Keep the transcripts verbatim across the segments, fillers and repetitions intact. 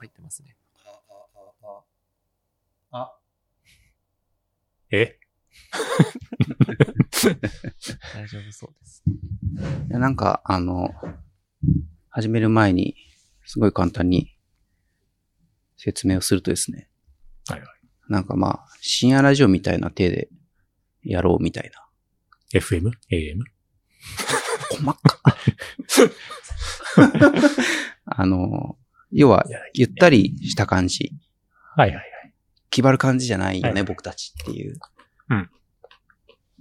入ってますね。あ, あえ大丈夫そうです。いやなんかあの始める前にすごい簡単に説明をするとですね。はいはい。なんかまあ深夜ラジオみたいな手でやろうみたいな。エフエム？ エーエム？ 細かあの要はゆったりした感じ。はいはいはい。気張る感じじゃないよね、はいはい、僕たちっていう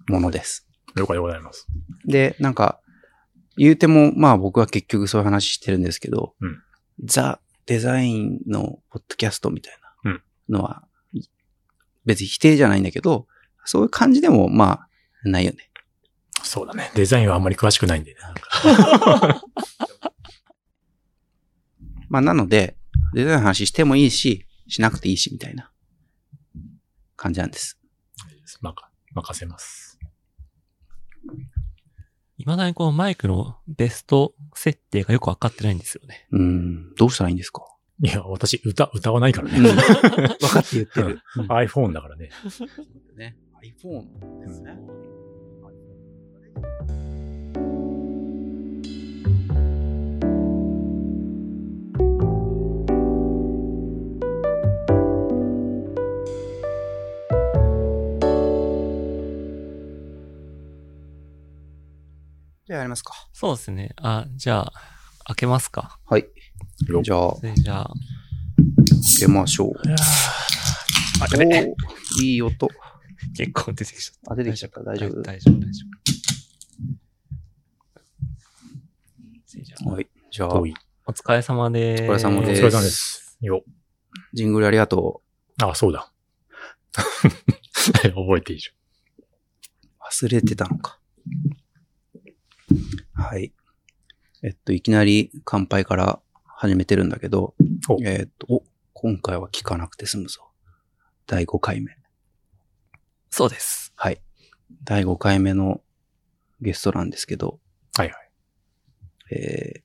ものです。了解でございます。で、なんか言うてもまあ僕は結局そういう話してるんですけど、うん、ザ・デザインのポッドキャストみたいなのは、うん、別に否定じゃないんだけど、そういう感じでもまあないよね。そうだね。デザインはあんまり詳しくないんでね。なんかまあなのでデザインの話してもいいし、しなくていいしみたいな感じなんです。まか、任せます。いまだにこのマイクのベスト設定がよくわかってないんですよね。うん。どうしたらいいんですか？いや、私歌、歌わないからね。分かって言ってる。うん、iPhone だからね。そうだね。iPhone ですね。うんじゃあやりますか。そうですね。あ、じゃあ開けますか。はい。じゃあじゃあ開けましょう。あれ、いい音。結構出てきちゃった。あ、出てきちゃった。大丈夫。大丈夫大丈夫。はい。じゃあお疲れ様でーす。お疲れ様です。お疲れ様です。よ。ジングルありがとう。あ、そうだ。覚えていいじゃん。忘れてたのか。はい。えっと、いきなり乾杯から始めてるんだけど、えっと、お、今回は聞かなくて済むぞ。だいごかいめ。そうです。はい。だいごかいめのゲストなんですけど、はいはい。え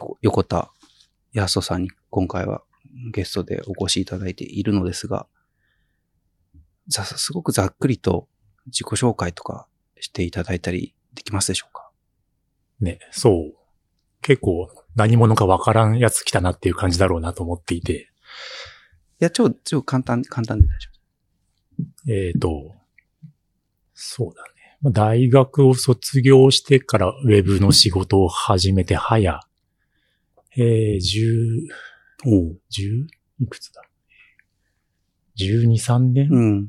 ー、横田康人さんに今回はゲストでお越しいただいているのですが、ざ、すごくざっくりと自己紹介とかしていただいたりできますでしょうか？ね、そう。結構何者かわからんやつ来たなっていう感じだろうなと思っていて。いや、超、超簡単、簡単で大丈夫。えっと、そうだね。大学を卒業してからウェブの仕事を始めて早、えー、十、おう、十、いくつだ？十二、三年、うん、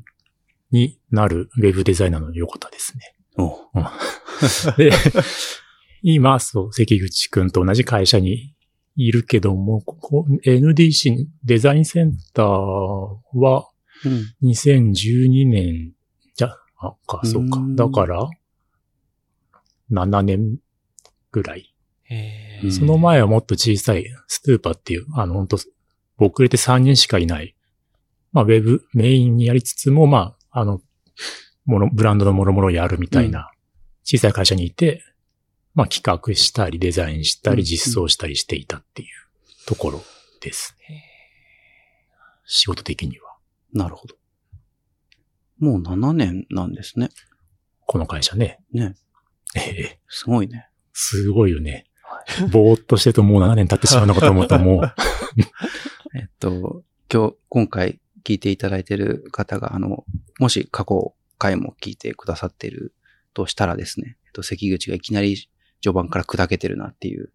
になるウェブデザイナーの横田ですね。おう。うん、で今、そう、関口くんと同じ会社にいるけども、ここ、エヌディーシー デザインセンターは、にせんじゅうにねん、うん、じゃ、あ、か、そうか。だから、ななねんぐらい。へー。その前はもっと小さい、ストゥーパーっていう、あの、ほんと、僕入れてさんにんしかいない。まあ、ウェブメインにやりつつも、まあ、あの、もの、ブランドのもろもろやるみたいな、小さい会社にいて、うんまあ企画したりデザインしたり実装したりしていたっていうところですね。仕事的には。なるほど。もうななねんなんですね。この会社ね。ね。ええ。すごいね。すごいよね。ぼーっとしてるともうななねん経ってしまうのかと思うともう。えっと、今日、今回聞いていただいている方が、あの、もし過去回も聞いてくださっているとしたらですね、えっと、関口がいきなり序盤から砕けてるなっていう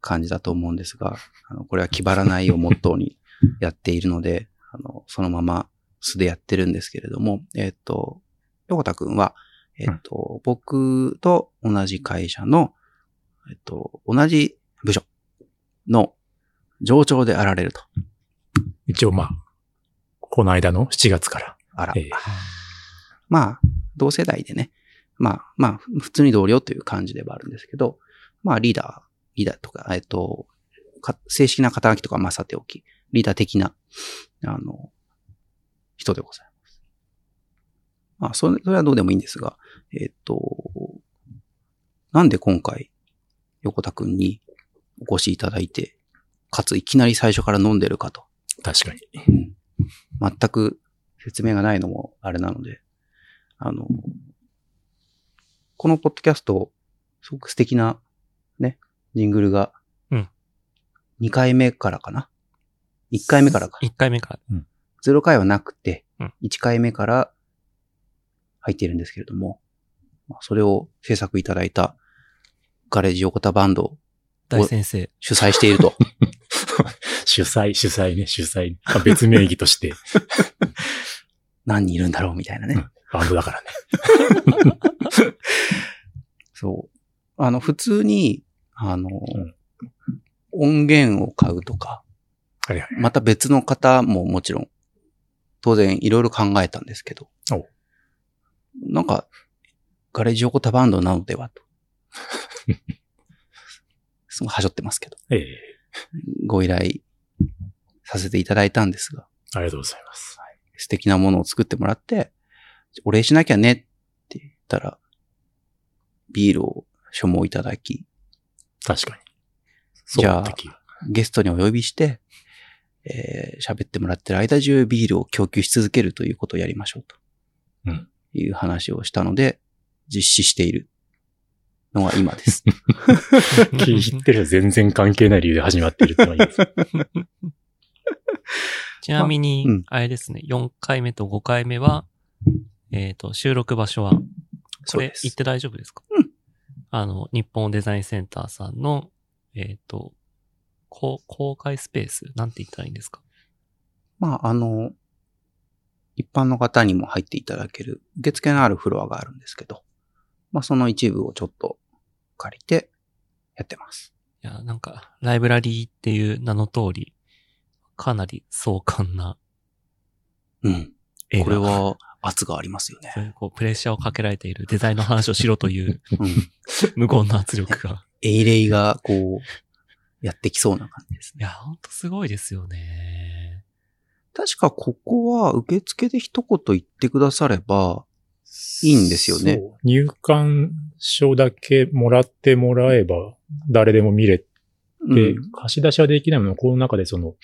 感じだと思うんですが、あのこれは気張らないをモットーにやっているので、あのそのまま素でやってるんですけれども、えっと、横田くんは、えっと、うん、僕と同じ会社の、えっと、同じ部署の上長であられると。一応まあ、この間のしちがつから。あら。えー、まあ、同世代でね、まあまあ、普通に同僚という感じではあるんですけど、まあリーダー、リーダーとか、えっと、正式な肩書きとかまあさておき、リーダー的な、あの、人でございます。まあ、それ、それはどうでもいいんですが、えっと、なんで今回、横田くんにお越しいただいてかついきなり最初から飲んでるかと。確かに。うん、全く説明がないのもあれなので、あの、このポッドキャスト、すごく素敵なね、ジングルが、うん。にかいめからかな。いっかいめからか。いっかいめから。うん。ゼロかいはなくて、うん、いっかいめから入っているんですけれども、それを制作いただいたガレージ横田バンドを大先生主催していると。主催、主催ね、主催。別名義として。何人いるんだろうみたいなね。うん、バンドだからね。そう。あの、普通に、あの、うん、音源を買うとか、はいはい、また別の方ももちろん、当然いろいろ考えたんですけど、おなんか、ガレージ横田バンドなのではと。すごいはしょってますけど、ええ。ご依頼させていただいたんですが。ありがとうございます。はい、素敵なものを作ってもらって、お礼しなきゃねって言ったら、ビールを所望いただき。確かに。そうだった気が。じゃあ、ゲストにお呼びして、えー、喋ってもらってる間中ビールを供給し続けるということをやりましょうと。うん。いう話をしたので、実施しているのが今です。聞いてる全然関係ない理由で始まってるってのがいいです。ちなみに、まあうん、あれですね、よんかいめとごかいめは、えっと、収録場所は、これ行って大丈夫ですか？うん。あの、日本デザインセンターさんの、えっと、公開スペース、なんて言ったらいいんですか？まあ、あの、一般の方にも入っていただける、受付のあるフロアがあるんですけど、まあ、その一部をちょっと借りてやってます。いや、なんか、ライブラリーっていう名の通り、かなり壮観な。うん。これは圧がありますよね。そういうこうプレッシャーをかけられているデザインの話をしろという、うん、無言の圧力が。英霊がこう、やってきそうな感じですね。いや、ほんとすごいですよね。確かここは受付で一言言ってくだされば、いいんですよね。そう。入館証だけもらってもらえば、誰でも見れて、うん、貸し出しはできないもの、この中でその、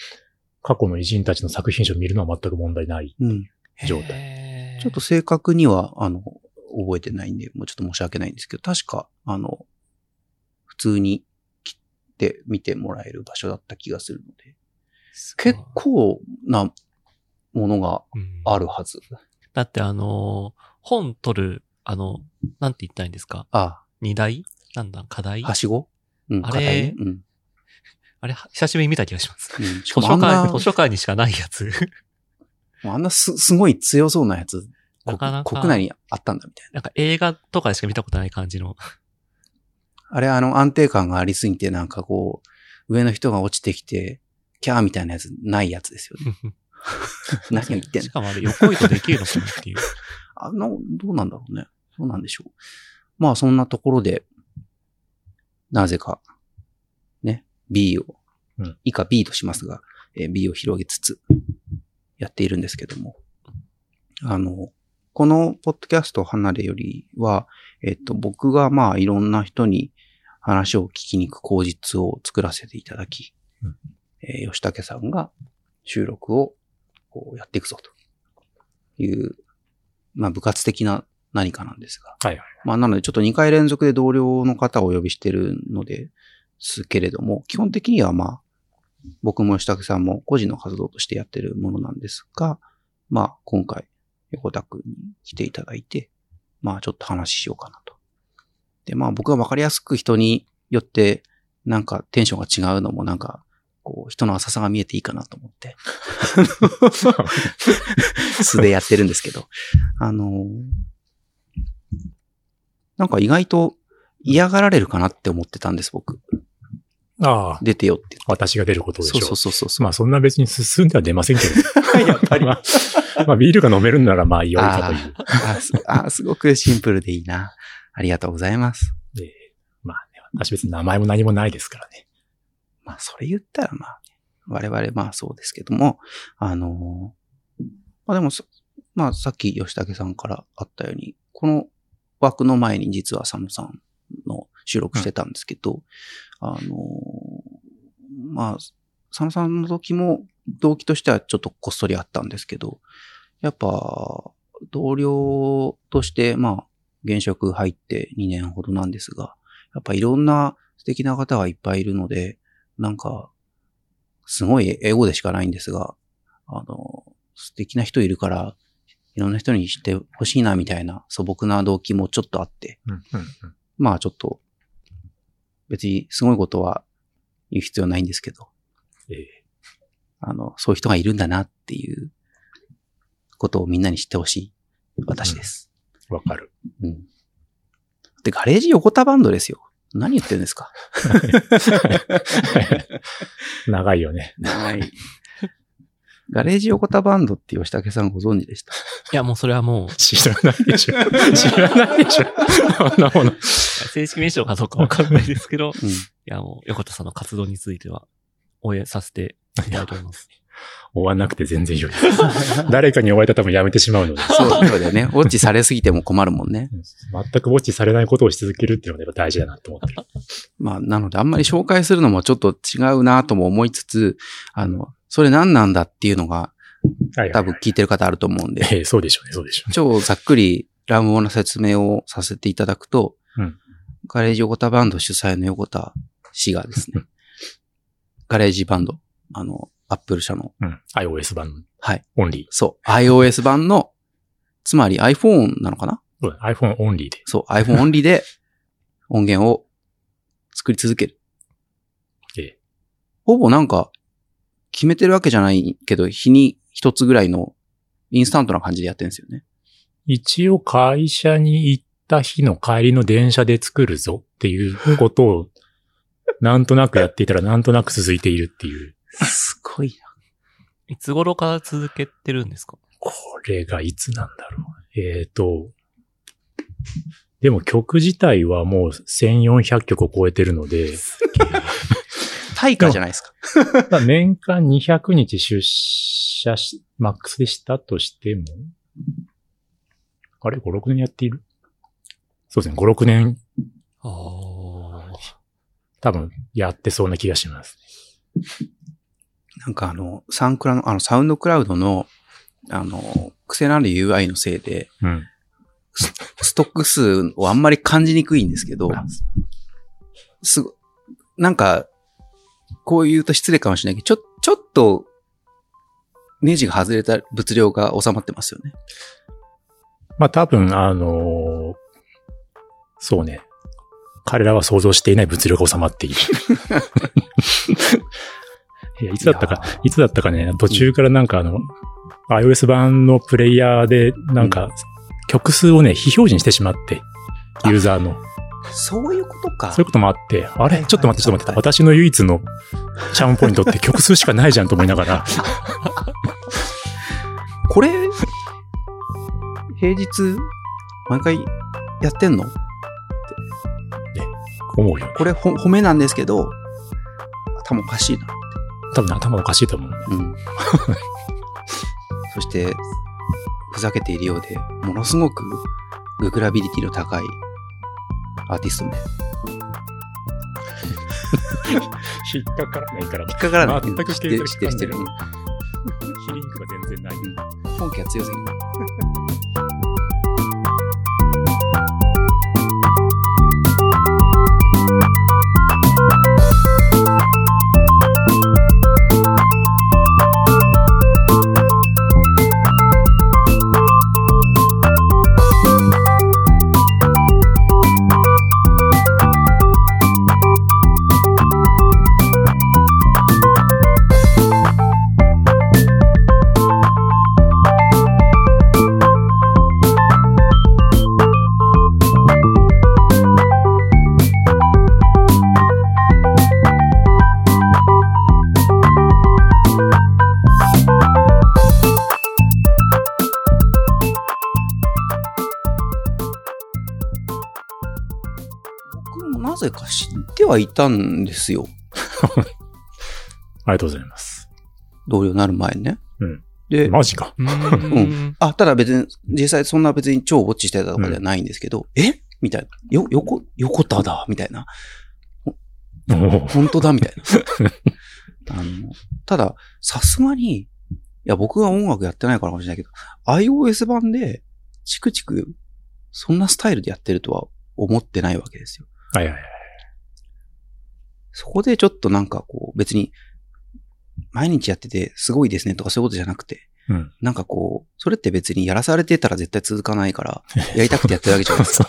過去の偉人たちの作品集を見るのは全く問題ない状態。うん、ちょっと正確には、あの、覚えてないんで、もうちょっと申し訳ないんですけど、確か、あの、普通に来て見てもらえる場所だった気がするので、結構なものがあるはず。うん、だってあのー、本取る、あの、なんて言ったらいいんですか？ああ。荷台？なんだ、課題？はしご？うん、あれ、ね、うん、あれ、久しぶりに見た気がします。うん、しかもあんな、図書館、図書館にしかないやつ。あんなす、すごい強そうなやつ、なかなか国内にあったんだみたいな。なんか映画とかでしか見たことない感じの。あれ、あの、安定感がありすぎて、なんかこう、上の人が落ちてきて、キャーみたいなやつ、ないやつですよね。何を言ってんの？しかもあれ、横糸できるのかなっていう。あの、どうなんだろうね。どうなんでしょう。まあ、そんなところで、なぜか、ね、B を、うん、以下 B としますが、えー、B を広げつつ、やっているんですけども。あの、この、ポッドキャスト離れよりは、えっと、僕が、まあ、いろんな人に話を聞きに行く口実を作らせていただき、うんえー、吉武さんが収録をこうやっていくぞ、という、まあ部活的な何かなんですが。はいはい。まあなのでちょっとにかい連続で同僚の方をお呼びしてるのですけれども、基本的にはまあ、僕も吉武さんも個人の活動としてやってるものなんですが、まあ今回、横田くんに来ていただいて、まあちょっと話しようかなと。でまあ僕はわかりやすく人によってなんかテンションが違うのもなんか、こう、人の浅さが見えていいかなと思って。素でやってるんですけど。あの、なんか意外と嫌がられるかなって思ってたんです、僕。ああ。出てよって。私が出ることでしょ。そうそうそうそう。まあそんな別に進んでは出ませんけど。やっぱりまあ、まあビールが飲めるんならまあ良いかという。ああ、すごくシンプルでいいな。ありがとうございます。ええ、まあね、私別に名前も何もないですからね。まあ、それ言ったらまあ、我々まあそうですけども、あのー、まあでも、まあさっき吉武さんからあったように、この枠の前に実はサムさんの収録してたんですけど、うん、あのー、まあ、さんさんの時も動機としてはちょっとこっそりあったんですけど、やっぱ同僚としてまあ現職入ってにねんほどなんですが、やっぱいろんな素敵な方がいっぱいいるので、なんかすごいエゴでしかないんですが、あの素敵な人いるからいろんな人に知ってほしいなみたいな素朴な動機もちょっとあって、うんうんうん、まあちょっと別にすごいことは言う必要ないんですけど、ええ、あのそういう人がいるんだなっていうことをみんなに知ってほしい私です。わ、うん、かる。うん。でガレージ横田バンドですよ。何言ってるんですか。長いよね。長い。ガレージ横田バンドって吉武さんご存知でした？いや、もうそれはもう。知らないでしょ。知らないでしょ。あんなもの。正式名称かどうかわかんないですけど、うん、いや、もう横田さんの活動については、応援させていただいております。終わんなくて全然良いです。誰かに終われたら多分やめてしまうので。そう、そうだよね。ウォッチされすぎても困るもんね。全くウォッチされないことをし続けるっていうのがやっぱ大事だなと思ってる。まあ、なのであんまり紹介するのもちょっと違うなとも思いつつ、あの、それ何なんだっていうのが、多分聞いてる方あると思うんで。はいはいはい、えー、そうでしょうね、そうでしょうね。超ざっくり乱暴な説明をさせていただくと、うん、ガレージ横田バンド主催の横田氏がですね、ガレージバンド、あの、Apple 社の。うん、iOS 版。はい。オンリー。そう。iOS 版の、つまり iPhone なのかな？そう、iPhone オンリーで。そう、iPhone オンリーで音源を作り続ける。ええ。ほぼなんか、決めてるわけじゃないけど、日に一つぐらいのインスタントな感じでやってるんですよね。一応会社に行った日の帰りの電車で作るぞっていうことをなんとなくやっていたらなんとなく続いているっていう。すごいな。いつ頃から続けてるんですか？これがいつなんだろう。えっと、でも曲自体はもうせんよんひゃくきょくを超えてるので。対価じゃないですか。年間にひゃくにち出社し、マックスでしたとしても、あれ ?ご、ろくねんやっている？そうですね、ご、ろくねん。ああ。多分、やってそうな気がします。なんかあの、サンクラの、あの、サウンドクラウドの、あの、癖のある ユーアイ のせいで、うん、ストック数をあんまり感じにくいんですけど、すご、なんか、こう言うと失礼かもしれないけど、ちょ、ちょっと、ネジが外れた物量が収まってますよね。まあ多分、あのー、そうね。彼らは想像していない物量が収まっている。いや、いつだったか、いつだったかね、途中からなんかあの、うん、iOS 版のプレイヤーで、なんか、うん、曲数をね、非表示にしてしまって、ユーザーの。そういうことか。そういうこともあって、あれちょっと待って、ちょっと待って。私の唯一のチャームポイントって曲数しかないじゃんと思いながら。これ、平日、毎回やってんのって。ね、思うよ。これほ、褒めなんですけど、頭おかしいなって。多分頭おかしいと思う。うん。そして、ふざけているようで、ものすごくググラビリティの高い、アーティストも引っかからないから引っかからない全く否定してるしてる非リンクが全然ない、うん、本気は強すぎるはいたんですよ。ありがとうございます。同僚になる前ね。うん。で、マジか。うん。あ、ただ別に、実際そんな別に超ウォッチしてたとかではないんですけど、うん、えみたいな。よ、よこ、横田だみたいな。ほ、ほんとだみたいな。あのただ、さすがに、いや、僕が音楽やってないからかもしれないけど、iOS 版で、チクチク、そんなスタイルでやってるとは思ってないわけですよ。はいはいはい。そこでちょっとなんかこう、別に、毎日やっててすごいですねとかそういうことじゃなくて、うん、なんかこう、それって別にやらされてたら絶対続かないから、やりたくてやってるわけじゃないですか。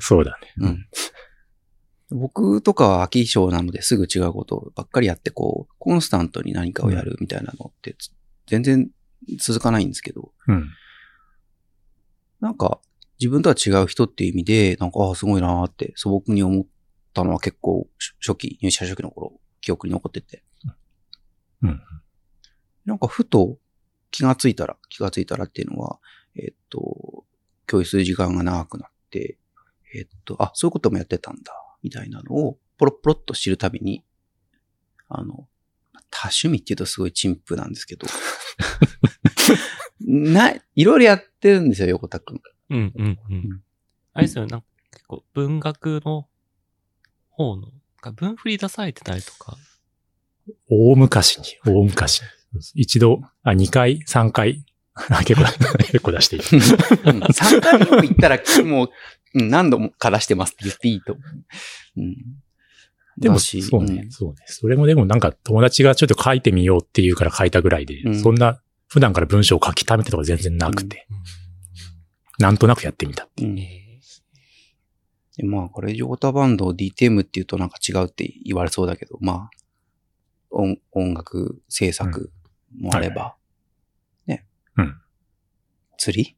そうだね。うん。僕とかは飽き性なのですぐ違うことばっかりやってこう、コンスタントに何かをやるみたいなのって全然続かないんですけど、うん、なんか自分とは違う人っていう意味で、なんかああすごいなーって素朴に思ったのは結構初期、入社初期の頃、記憶に残ってて。うん、なんかふと気がついたら、気がついたらっていうのは、えっと、教室時間が長くなって、えっと、あ、そういうこともやってたんだ、みたいなのをポロポロっと知るたびに、あの、多趣味って言うとすごい陳腐なんですけど、ない、いろいろやってるんですよ、横田くん。うんうんうん。うん、あれですよ、なんか結構文学の方の、文振り出されてたりとか、大昔に、大昔に。一度、あ、二回、三回。結構、結構出している。三回も行ったら、もう、何度もか出してますって言っていいと思う。うん、でも、そうね、うん、そうね。それもでもなんか友達がちょっと書いてみようっていうから書いたぐらいで、うん、そんな、普段から文章を書き溜めてとか全然なくて、うん、なんとなくやってみたっていう。うんでまあ、これ以上オタバンドを ディーティーエム っていうとなんか違うって言われそうだけど、まあ、音, 音楽制作もあれば、うん、ね、うん、釣り、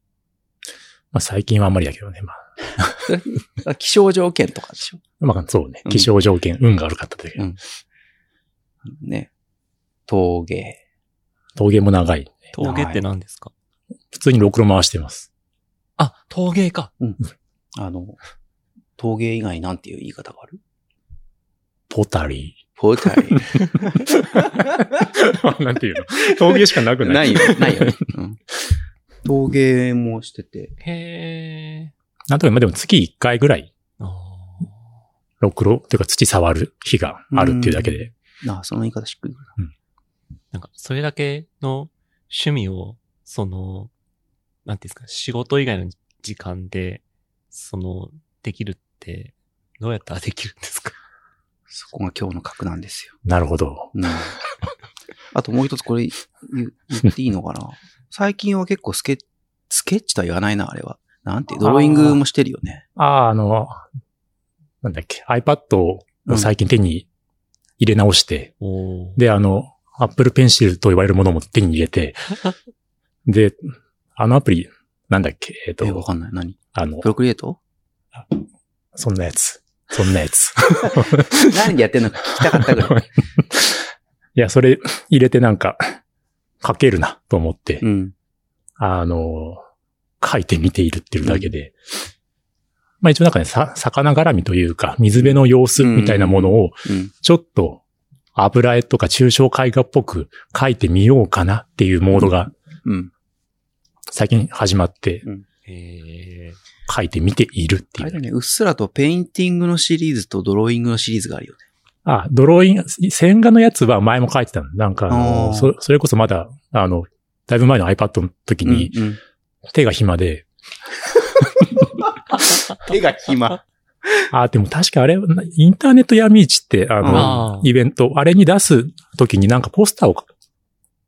まあ最近はあんまりだけどね、まあ、気象条件とかでしょ。まあそうね、気象条件、うん、運が悪かったという、うん、ね、陶芸、陶芸も長い、ね、陶芸って何ですか？普通にろくろ回してます。あ、陶芸か、うん、あの陶芸以外なんていう言い方がある？ポタリー。ポータリー。なんていうの？陶芸しかなくない？ないよ、ないよ、ねうん。陶芸もしてて。へー。なんとか今でも月いっかいぐらい、ろくろ、というか土触る日があるっていうだけで。ああ、その言い方しっくり、うん。なんか、それだけの趣味を、その、なんていうんですか、仕事以外の時間で、その、できるって、どうやったらできるんですか？そこが今日の核なんですよ。なるほど。うん、あともう一つこれ 言, 言っていいのかな最近は結構スケッチ、スケッチとは言わないな、あれは。なんて、ドローイングもしてるよね。ああ、あの、なんだっけ、iPad を最近手に入れ直して、うん、で、あの、Apple Pencil と言われるものも手に入れて、で、あのアプリ、なんだっけ、えっと。え、わかんない。何？あの、プロクリエイト？そんなやつ。そんなやつ。何でやってんのか聞きたかったぐらい。いや、それ入れてなんか、書けるなと思って、うん、あの、書いてみているっていうだけで、うん、まあ一応なんかね、さ、魚絡みというか、水辺の様子みたいなものを、ちょっと油絵とか抽象絵画っぽく書いてみようかなっていうモードが、最近始まって、うんうんえー、書いてみているっていう。あれだね、うっすらとペインティングのシリーズとドローイングのシリーズがあるよね。あ, あ、ドローイング、線画のやつは前も書いてたの。なんかあのそ、それこそまだ、あの、だいぶ前の iPad の時に、うんうん、手が暇で。手が暇。あ、でも確かあれ、インターネット闇市って、あの、あイベント、あれに出す時になんかポスターを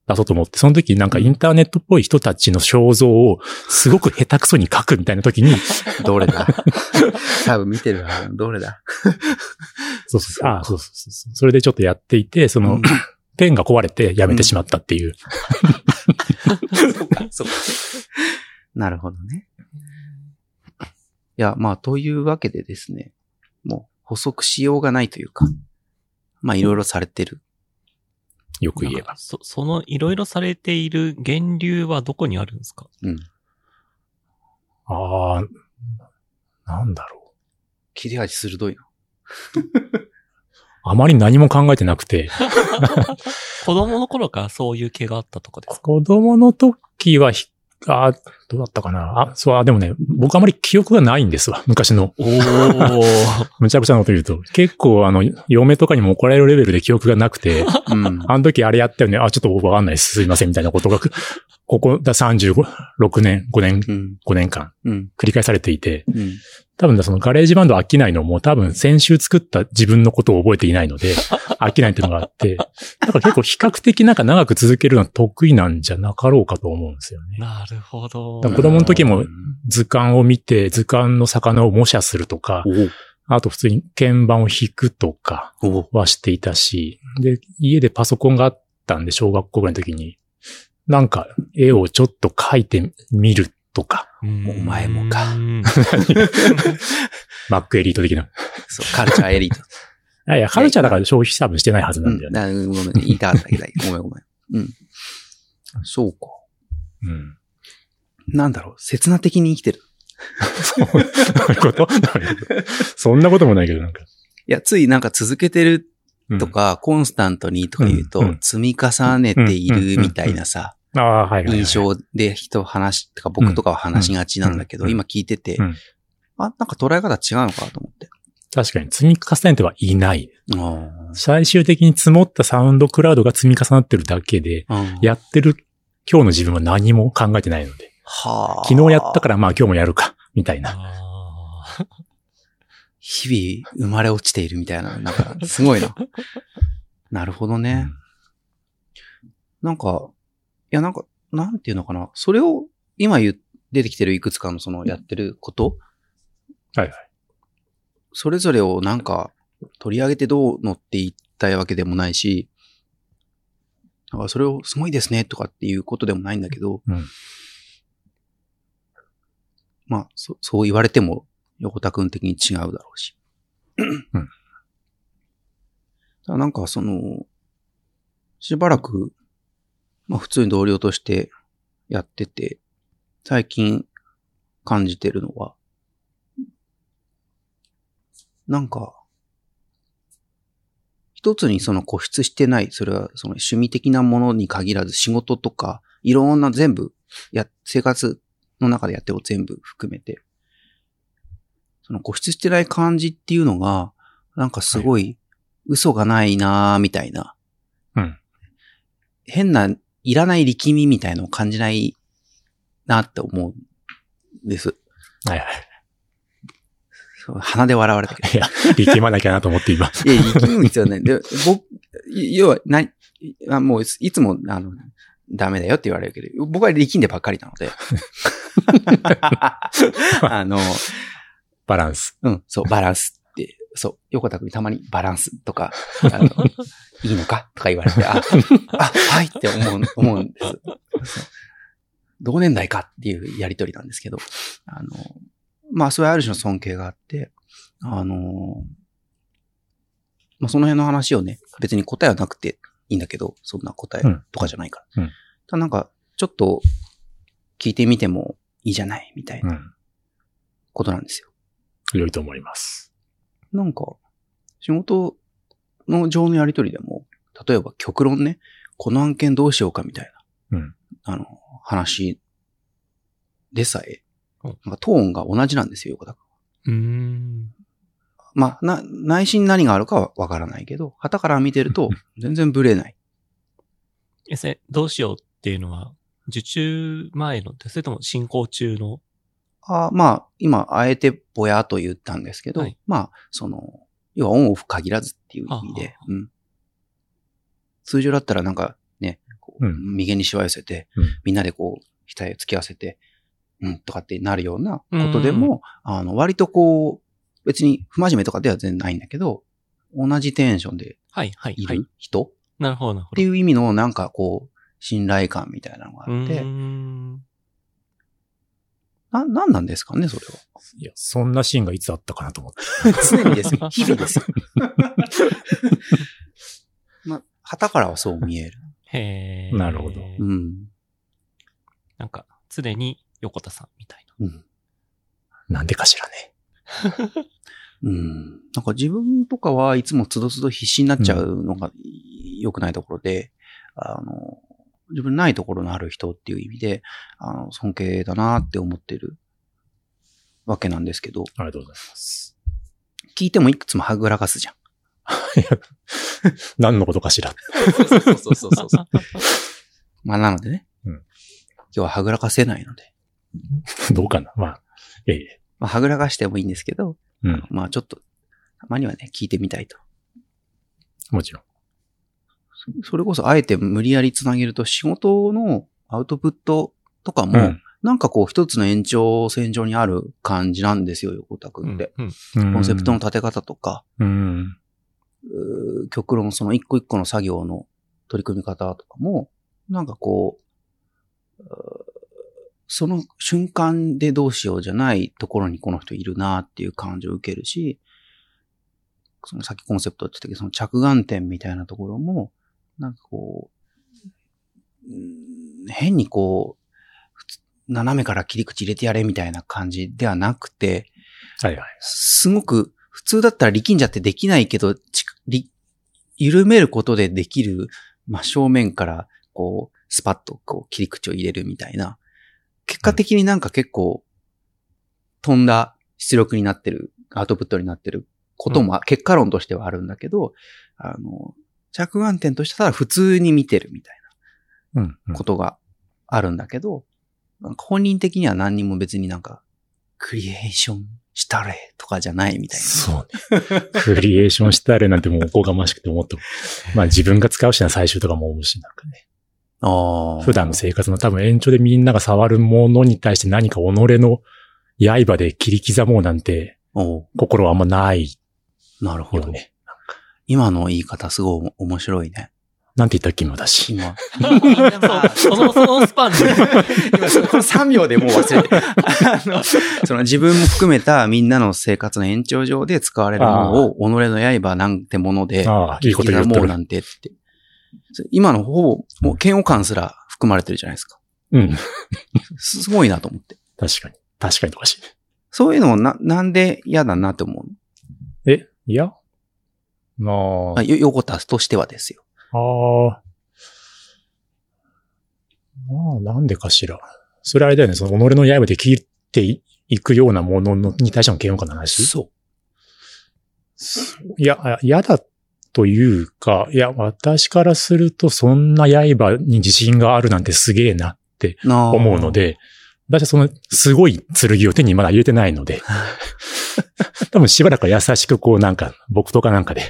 出そうと思って、その時なんかインターネットっぽい人たちの肖像をすごく下手くそに書くみたいな時に。どれだ多分見てるわ。どれだそうそうそう。ああ、そうそうそう。それでちょっとやっていて、その、うん、ペンが壊れてやめてしまったっていう。うん、そうか、そうか。なるほどね。いや、まあ、というわけでですね、もう補足しようがないというか、まあ、いろいろされてる。よく言えば。そ, そのいろいろされている源流はどこにあるんですか？うん。ああ、なんだろう。切れ味鋭いな。あまり何も考えてなくて。子供の頃からそういう系があったとかですか？子供の時は比あどうだったかなあ、そう、あ、でもね、僕あまり記憶がないんですわ、昔の。おー。むちゃくちゃなこと言うと。結構、あの、嫁とかにも怒られるレベルで記憶がなくて、うん、あの時あれやったよね、あ、ちょっとわかんないです、すいません、みたいなことが、ここださんじゅうろくねん、ごねん、うん、ごねんかん、うん、繰り返されていて、うん、多分だ、そのガレージバンド飽きないのも多分先週作った自分のことを覚えていないので、飽きないっていうのがあって、だから結構比較的なんか長く続けるのは得意なんじゃなかろうかと思うんですよね。なるほど。子供の時も図鑑を見て、図鑑の魚を模写するとか、あと普通に鍵盤を弾くとかはしていたし、で、家でパソコンがあったんで、小学校ぐらいの時に、なんか、絵をちょっと描いてみるとか。お前もか。マックエリート的な。そう、カルチャーエリート。いやいや、カルチャーだから消費多分してないはずなんだよね。うん、ごめん、言いたかったけど、ごめんごめん。うん。そうか。うん。なんだろう、刹那的に生きてる。そう、どういうこと？そんなこともないけど、なんか。いや、ついなんか続けてる。とか、うん、コンスタントにとか言うと、うん、積み重ねているみたいなさ、印象で人話、とか僕とかは話しがちなんだけど、うん、今聞いてて、うん、あ、なんか捉え方違うのかなと思って。確かに、積み重ねてはいない。最終的に積もったサウンドクラウドが積み重なってるだけで、やってる今日の自分は何も考えてないので。はあ、昨日やったからまあ今日もやるか、みたいな。日々生まれ落ちているみたいな、なんかすごいな。なるほどね。なんか、いやなんか、なんていうのかな。それを今言う、出てきてるいくつかのそのやってること、はいはい。それぞれをなんか取り上げてどうのって言いたいわけでもないし、だからそれをすごいですねとかっていうことでもないんだけど、うん、まあそ、そう言われても、横田くん的に違うだろうし。うん。だなんかその、しばらく、まあ普通に同僚としてやってて、最近感じてるのは、なんか、一つにその固執してない、それはその趣味的なものに限らず仕事とか、いろんな全部、や、生活の中でやってること全部含めて、固執してない感じっていうのが、なんかすごい嘘がないなーみたいな。はい、うん。変な、いらない力みみたいのを感じないなって思うんです。はいはい。そう鼻で笑われたけど。いや、力まなきゃなと思って今。いや、力む必要ない。で、僕、要は、な、あ、もう、いつも、あの、ダメだよって言われるけど、僕は力んでばっかりなので。あの、バランス。うん、そう、バランスって、そう、横田くんたまにバランスとか、あのいいのかとか言われて、あ、あ、はいって思う、思うんです。同年代かっていうやりとりなんですけど、あの、まあ、それはある種の尊敬があって、あの、まあ、その辺の話をね、別に答えはなくていいんだけど、そんな答えとかじゃないから。うん、ただなんか、ちょっと聞いてみてもいいじゃないみたいなことなんですよ。良いと思います。なんか、仕事の上のやりとりでも、例えば極論ね、この案件どうしようかみたいな、うん、あの、話でさえ、なんかトーンが同じなんですよ、横田君。うーん。まあ、な、内心何があるかはわからないけど、傍から見てると全然ブレない。え、それ、どうしようっていうのは、受注前の、それとも進行中のあまあ、今、あえてぼやと言ったんですけど、はい、まあ、その、要はオンオフ限らずっていう意味で、うん、通常だったらなんかね、こううん、右にしわ寄せて、うん、みんなでこう、額を突き合わせて、うん、とかってなるようなことでも、あの、割とこう、別に不真面目とかでは全然ないんだけど、同じテンションでいる人っていう意味のなんかこう、信頼感みたいなのがあって、うんな、なんなんですかね、それは。いや、そんなシーンがいつあったかなと思って。常にですよ。日々ですよ。ま、旗からはそう見える。へー。なるほど。うん。なんか、常に横田さんみたいな。うん。なんでかしらね。うん。なんか自分とかはいつもつどつど必死になっちゃうのが良くないところで、うん、あの、自分ないところのある人っていう意味で、あの、尊敬だなって思ってるわけなんですけど。ありがとうございます。聞いてもいくつもはぐらかすじゃん。何のことかしら。そうそうそうそうそうそう。まあ、なのでね。うん。今日ははぐらかせないので。どうかなまあ、いえいえ。まあ、はぐらかしてもいいんですけど、うん、まあ、ちょっと、たまにはね、聞いてみたいと。もちろん。それこそあえて無理やりつなげると仕事のアウトプットとかもなんかこう一つの延長線上にある感じなんですよ、横田くんって、うんうん、コンセプトの立て方とか、うん、極論その一個一個の作業の取り組み方とかもなんかこうその瞬間でどうしようじゃないところにこの人いるなっていう感じを受けるし、そのさっきコンセプトって言ったけどその着眼点みたいなところもなんかこう、変にこう、斜めから切り口入れてやれみたいな感じではなくて、はいはい、すごく普通だったら力んじゃってできないけど、緩めることでできる、真正面からこう、スパッとこう切り口を入れるみたいな、結果的になんか結構、飛んだ出力になってる、アウトプットになってることも、うん、結果論としてはあるんだけど、あの、着眼点としてただ普通に見てるみたいなことがあるんだけど、うんうん、なんか本人的には何にも別になんかクリエーションしたれとかじゃないみたいな。そうね。クリエーションしたれなんてもうおこがましくて思っても、まあ自分が使うしな最終とかも思うしなんかね。ああ。普段の生活の多分延長でみんなが触るものに対して何か己の刃で切り刻もうなんて心はあんまない、ね。なるほどね。今の言い方すごい面白いね。なんて言ったっけ今だし。今。その、そのスパンで。今、そのさんびょうでもう忘れて。あの、その自分も含めたみんなの生活の延長上で使われるものを、己の刃なんてもので、いいこと言うもうなんてって。今のほぼ、もう嫌悪感すら含まれてるじゃないですか。うん。すごいなと思って。確かに。確かにおかしい。そういうのもな、なんで嫌だなって思うの？え？いや？まあ、横田としてはですよ。ああ。まあ、なんでかしら。それあれだよね。その、己の刃で切っていくようなものに対しての嫌悪感の話？そう。いや、嫌だというか、いや、私からすると、そんな刃に自信があるなんてすげえなって思うので、私はその、すごい剣を手にまだ入れてないので。多分しばらくは優しくこうなんか、僕とかなんかで、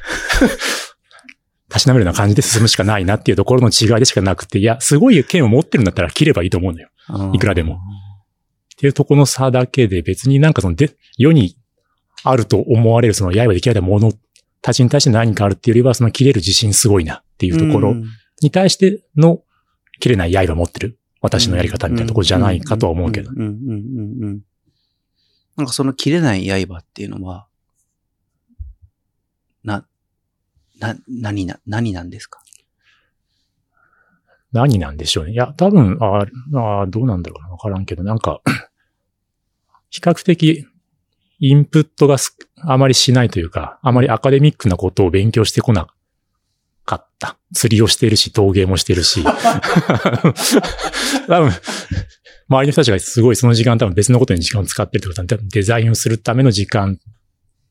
たしなめるような感じで進むしかないなっていうところの違いでしかなくて、いや、すごい剣を持ってるんだったら切ればいいと思うのよ。いくらでも。っていうところの差だけで別になんかそので、世にあると思われるその刃で切られたものたちに対して何かあるっていうよりは、その切れる自信すごいなっていうところに対しての切れない刃持ってる私のやり方みたいなところじゃないかとは思うけど。なんかその切れない刃っていうのは、な、な、何な、何なんですか？何なんでしょうね。いや、多分、ああ、どうなんだろうな。わからんけど、なんか、比較的、インプットがあまりしないというか、あまりアカデミックなことを勉強してこなかった。釣りをしているし、陶芸もしてるし。多分周りの人たちがすごいその時間多分別のことに時間を使ってるってことは多分デザインをするための時間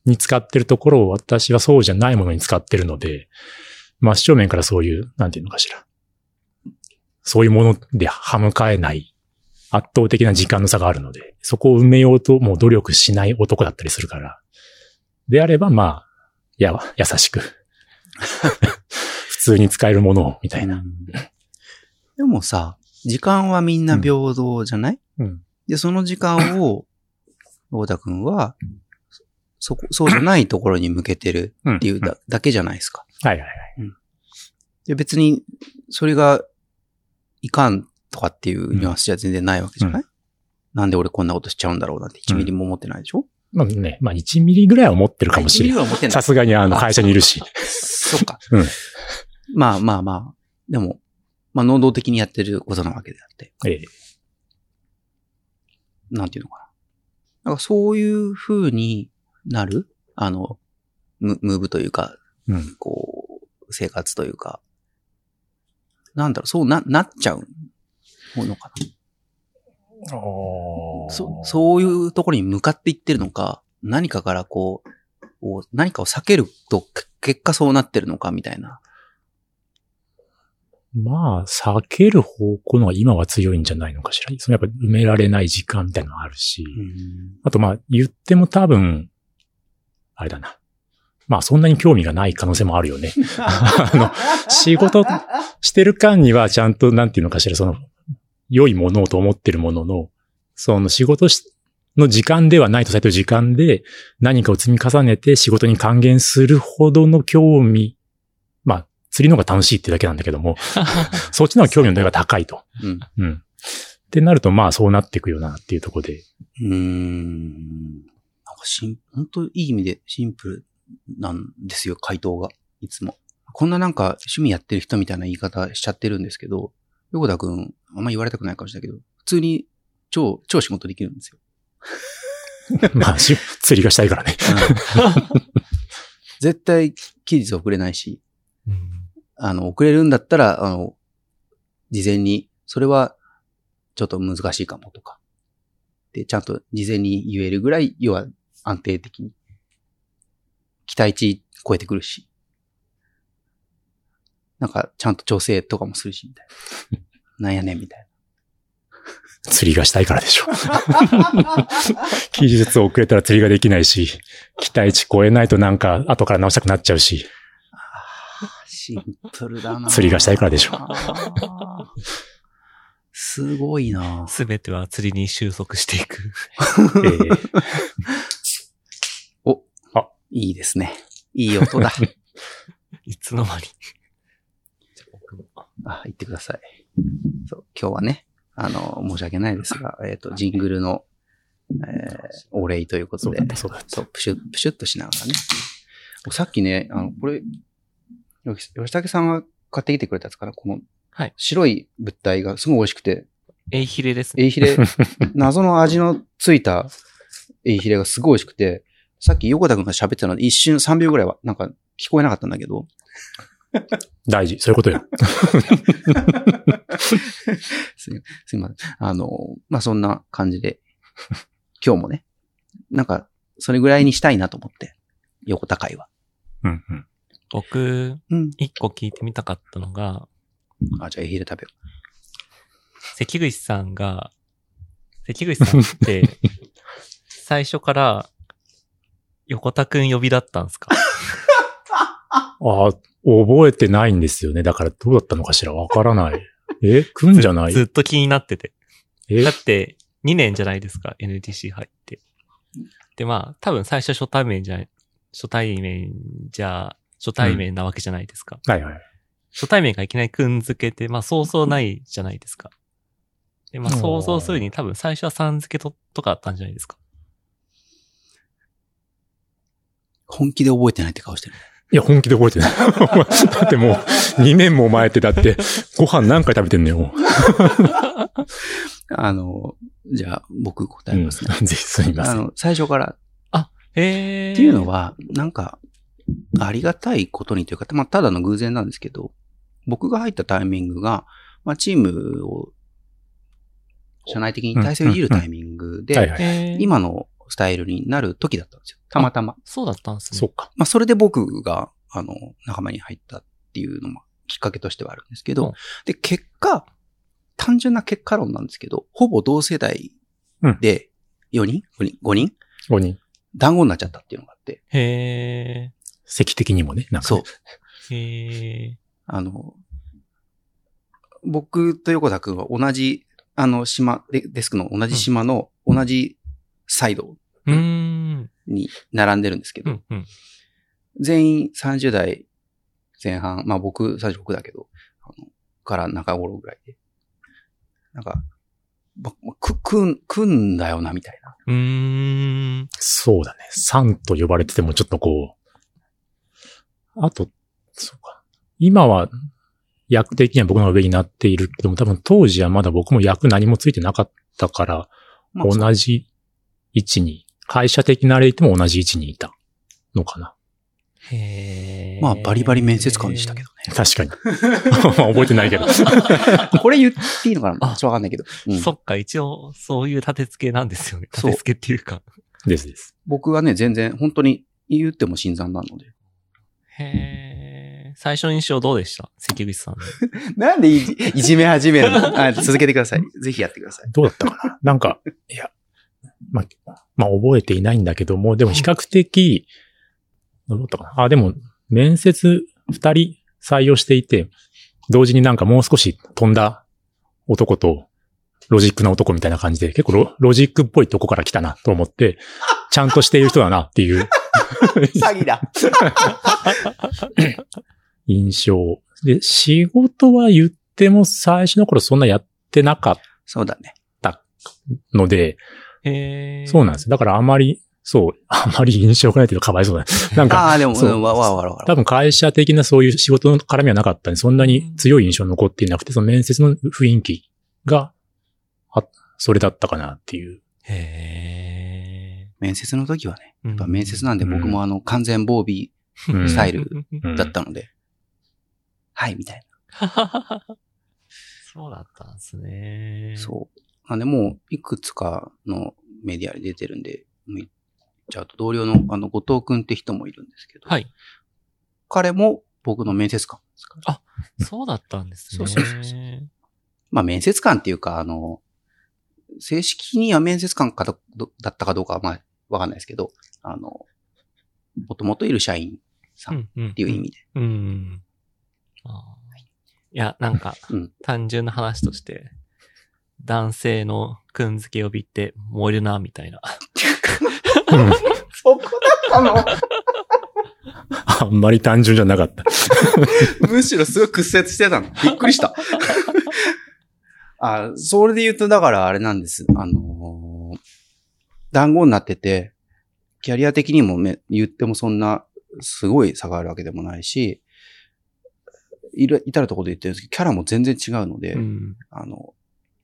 に使ってるところを私はそうじゃないものに使ってるので、真正面からそういう、なんていうのかしら。そういうもので歯向かえない圧倒的な時間の差があるので、そこを埋めようともう努力しない男だったりするから。であればまあ、やわ、優しく。普通に使えるものを、みたいな。でもさ、時間はみんな平等じゃない？うん、で、その時間を、大田くんは、そこ、そうじゃないところに向けてるっていう だ,、うん、だけじゃないですか。はいはいはい。うん、で別に、それが、いかんとかっていうニュアンスじゃ全然ないわけじゃない、うん、なんで俺こんなことしちゃうんだろうなんていちミリも思ってないでしょ、うん、まあね、まあいちミリぐらいは思ってるかもしれない。さすがにあの会社にいるし。そっか。うん。まあまあまあ、でも、まあ、能動的にやってることなわけであって。ええ。なんていうのかな。なんかそういう風になるあの、ムーブというか、うん、こう、生活というか、なんだろう、そうな、なっちゃうものかな。そ、そういうところに向かっていってるのか、何かからこう、何かを避けると結果そうなってるのかみたいな。まあ、避ける方向のが今は強いんじゃないのかしら。そのやっぱ埋められない時間みたいなのがあるし。あとまあ、言っても多分、あれだな。まあ、そんなに興味がない可能性もあるよね。あの、仕事してる間にはちゃんと、なんていうのかしら、その、良いものをと思ってるものの、その仕事し、の時間ではないとされてる時間で何かを積み重ねて仕事に還元するほどの興味、まあ、釣りの方が楽しいってだけなんだけども、そっちの興味の度合いが高いと。うん。うん。ってなると、まあ、そうなっていくよなっていうところで。うーん。なんかしん、本当いい意味でシンプルなんですよ、回答が。いつも。こんななんか趣味やってる人みたいな言い方しちゃってるんですけど、横田くん、あんま言われたくないかもしれないけど、普通に超、超仕事できるんですよ。まあ、釣りがしたいからね。うん、絶対期日遅れないし、うん、あの、遅れるんだったら、あの、事前に、それはちょっと難しいかもとか。で、ちゃんと事前に言えるぐらい、要は安定的に。期待値超えてくるし。なんか、ちゃんと調整とかもするし、みたいな。なんやねん、みたいな。釣りがしたいからでしょ。技術を遅れたら釣りができないし、期待値超えないとなんか後から直したくなっちゃうし。シンプルだな。釣りがしたいからでしょ。すごいな。すべては釣りに収束していく。えー、お、あ、いいですね。いい音だ。いつの間に。じゃあ僕も。あ、行ってください。そう、今日はね。あの、申し訳ないですが、えっ、ー、と、ジングルの、えー、お礼ということで、そうだそうだプシュッ、プシュッとしながらね。さっきね、あの、これ、吉武さんが買ってきてくれたやつから、この、白い物体がすごい美味しくて。エイヒレですね。エイヒレ。謎の味のついたエイヒレがすごい美味しくて、さっき横田くんが喋ってたので、一瞬さんびょうぐらいは、なんか聞こえなかったんだけど。大事。そういうことよ。すい、すいません。あの、まあ、そんな感じで、今日もね、なんか、それぐらいにしたいなと思って、横田会は。うんうん。僕、うん、一個聞いてみたかったのが、あ、じゃあ、エヒレ食べよう。関口さんが、関口さんって、最初から、横田くん呼びだったんですか？あ、覚えてないんですよね。だからどうだったのかしらわからない。え、くんじゃない？ずっと気になってて。え？だってにねんじゃないですか。エヌディーシー 入って。で、まあ、多分最初初対面じゃ、初対面じゃ、初対面なわけじゃないですか。うん、はいはい。初対面がいきなりくん付けて、まあ想像ないじゃないですか。で、まあ想像するに多分最初はさん付けと、とかあったんじゃないですか。本気で覚えてないって顔してる。いや、本気で覚えてない。だってもう、にねんも前ってだって、ご飯何回食べてんのよ。あの、じゃあ、僕答えますね。うん、ぜひすみません。あの、最初から。あ、へえ。っていうのは、なんか、ありがたいことにというか、まあ、ただの偶然なんですけど、僕が入ったタイミングが、まあ、チームを、社内的に体制をいじるタイミングで、今の、スタイルになる時だったんですよ。たまたま。そうだったんですね。そうか。まあ、それで僕が、あの、仲間に入ったっていうのも、きっかけとしてはあるんですけど、うん、で、結果、単純な結果論なんですけど、ほぼ同世代で、よにん、うん、?ごにん ?ご 人団子になっちゃったっていうのがあって。へー。席的にもね、なんか、ね。そう。へー。あの、僕と横田くんは同じ、あの、島、デスクの同じ島の、同じ、うん、サイドに並んでるんですけど、うんうん、全員さんじゅう代前半、まあ僕さんじゅうろくだけど、あのから中頃ぐらいで、なんか、く、く、くんだよな、みたいな。うーん。そうだね。さんと呼ばれててもちょっとこう、あと、そうか。今は役的には僕の上になっているけども、多分当時はまだ僕も役何もついてなかったから、まあ、同じ、位置に、会社的な例でも同じ位置にいたのかな。へー。まあ、バリバリ面接官でしたけどね。確かに。覚えてないけど。これ言っていいのかな？ちょっとわかんないけど、うん。そっか、一応、そういう立て付けなんですよね。立て付けっていうか。ですです。僕はね、全然、本当に言っても新参なので。へー。最初の印象どうでした？関口さん。なんでいじ、いじめ始めるの？あ、続けてください。ぜひやってください。どうだったかな？なんか、いや、まあ、まあ、覚えていないんだけども、でも比較的、どうだったかな？あ、でも、面接二人採用していて、同時になんかもう少し飛んだ男と、ロジックの男みたいな感じで、結構 ロ, ロジックっぽいとこから来たなと思って、ちゃんとしている人だなっていう。詐欺だ。印象。で、仕事は言っても最初の頃そんなやってなかった。そうだね。ので、へー、そうなんですよ。だからあまり、そう、あまり印象がないけどかわいそうだね。なんか、ああ、でも、わわわわ。多分会社的なそういう仕事の絡みはなかったんで、そんなに強い印象残っていなくて、その面接の雰囲気が、あ、それだったかなっていう。へー。面接の時はね、やっぱ面接なんで僕もあの、完全防備スタイルだったので、うんうん、はい、みたいな。そうだったんですね。そう。なんで、もう、いくつかのメディアに出てるんで、もう行っちゃうと、同僚の、あの、後藤くんって人もいるんですけど、はい。彼も僕の面接官ですから。あ、そうだったんですね。そうそうそう。まあ、面接官っていうか、あの、正式には面接官かだったかどうかは、まあ、わかんないですけど、あの、もともといる社員さんっていう意味で。うん、うんうんあ。いや、なんか、うん、単純な話として、男性のくんづけ呼びって燃えるな、みたいな。うん、そこだったの？あんまり単純じゃなかった。むしろすごい屈折してたの。びっくりした。あ、それで言うと、だからあれなんです。あのー、団子になってて、キャリア的にもめ言ってもそんなすごい差があるわけでもないし、いる、至るところで言ってるんですけど、キャラも全然違うので、うん、あの、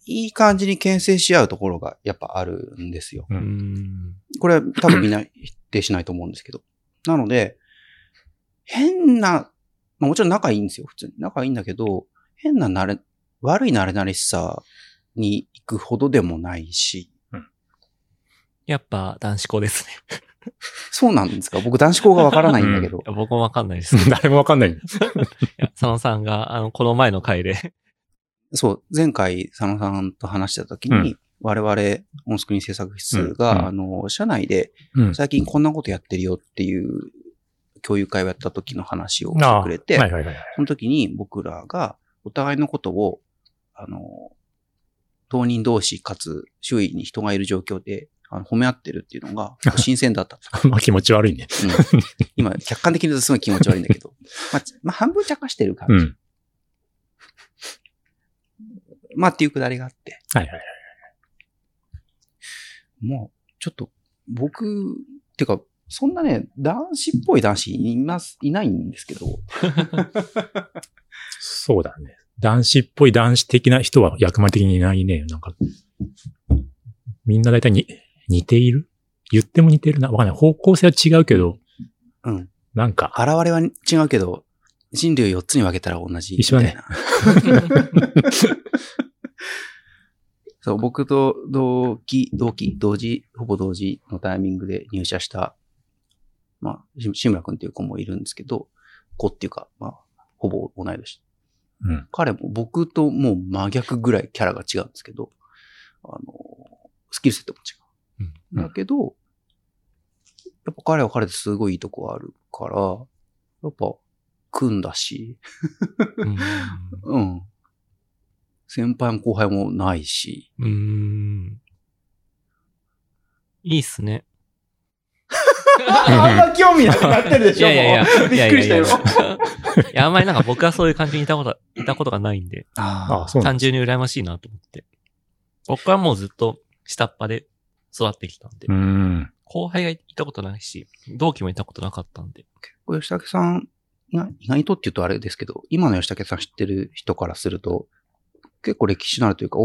いい感じに牽制し合うところがやっぱあるんですよ。うんこれは多分みんな否定しないと思うんですけど。なので、変な、まあ、もちろん仲いいんですよ、普通に。仲いいんだけど、変な慣れ、悪い慣れ慣れしさに行くほどでもないし。うん、やっぱ男子校ですね。そうなんですか？僕男子校がわからないんだけど。うん、僕もわかんないです。誰もわかんないんです。いや、佐野さんが、あの、この前の回で。そう、前回、佐野さんと話したときに、うん、我々、オンスクリーン制作室が、うん、あの、社内で、うん、最近こんなことやってるよっていう、共有会をやった時の話をしてくれて、はいはいはい、その時に僕らが、お互いのことを、あの、当人同士かつ、周囲に人がいる状況で、あの褒め合ってるっていうのが、新鮮だった。まあ気持ち悪いね。うん、今、客観的に言うとすごい気持ち悪いんだけど、まあ、まあ、半分茶化してる感じ。うんまあっていうくだりがあって。はいはいはい。もう、ちょっと、僕、てか、そんなね、男子っぽい男子います、いないんですけど。そうだね。男子っぽい男子的な人は役割的にいないね。なんか、みんな大体に、似ている？言っても似てるな。わかんない。方向性は違うけど。うん。なんか。現れは違うけど、人類をよっつに分けたら同じみたいな。一緒だね。そう、僕と同期、同期、同時、ほぼ同時のタイミングで入社した、まあ、志村くんっていう子もいるんですけど、子っていうか、まあ、ほぼ同い年。うん、彼も僕ともう真逆ぐらいキャラが違うんですけど、あの、スキルセットも違う。うん、だけど、やっぱ彼は彼ですごいいいとこあるから、やっぱ、組んだし、うん、うん。先輩も後輩もないし。うーん。いいっすね。あんま興味なくなってるでしょ。いやいやいやびっくりしたよ。いや、いやあんまりなんか僕はそういう感じにいたこと、いたことがないんで。ああ、単純に羨ましいなと思って。僕はもうずっと下っ端で育ってきたんで。うん後輩がいたことないし、同期もいたことなかったんで。結構吉武さん、意外とって言うとあれですけど、今の吉武さん知ってる人からすると、結構歴史のあるというか、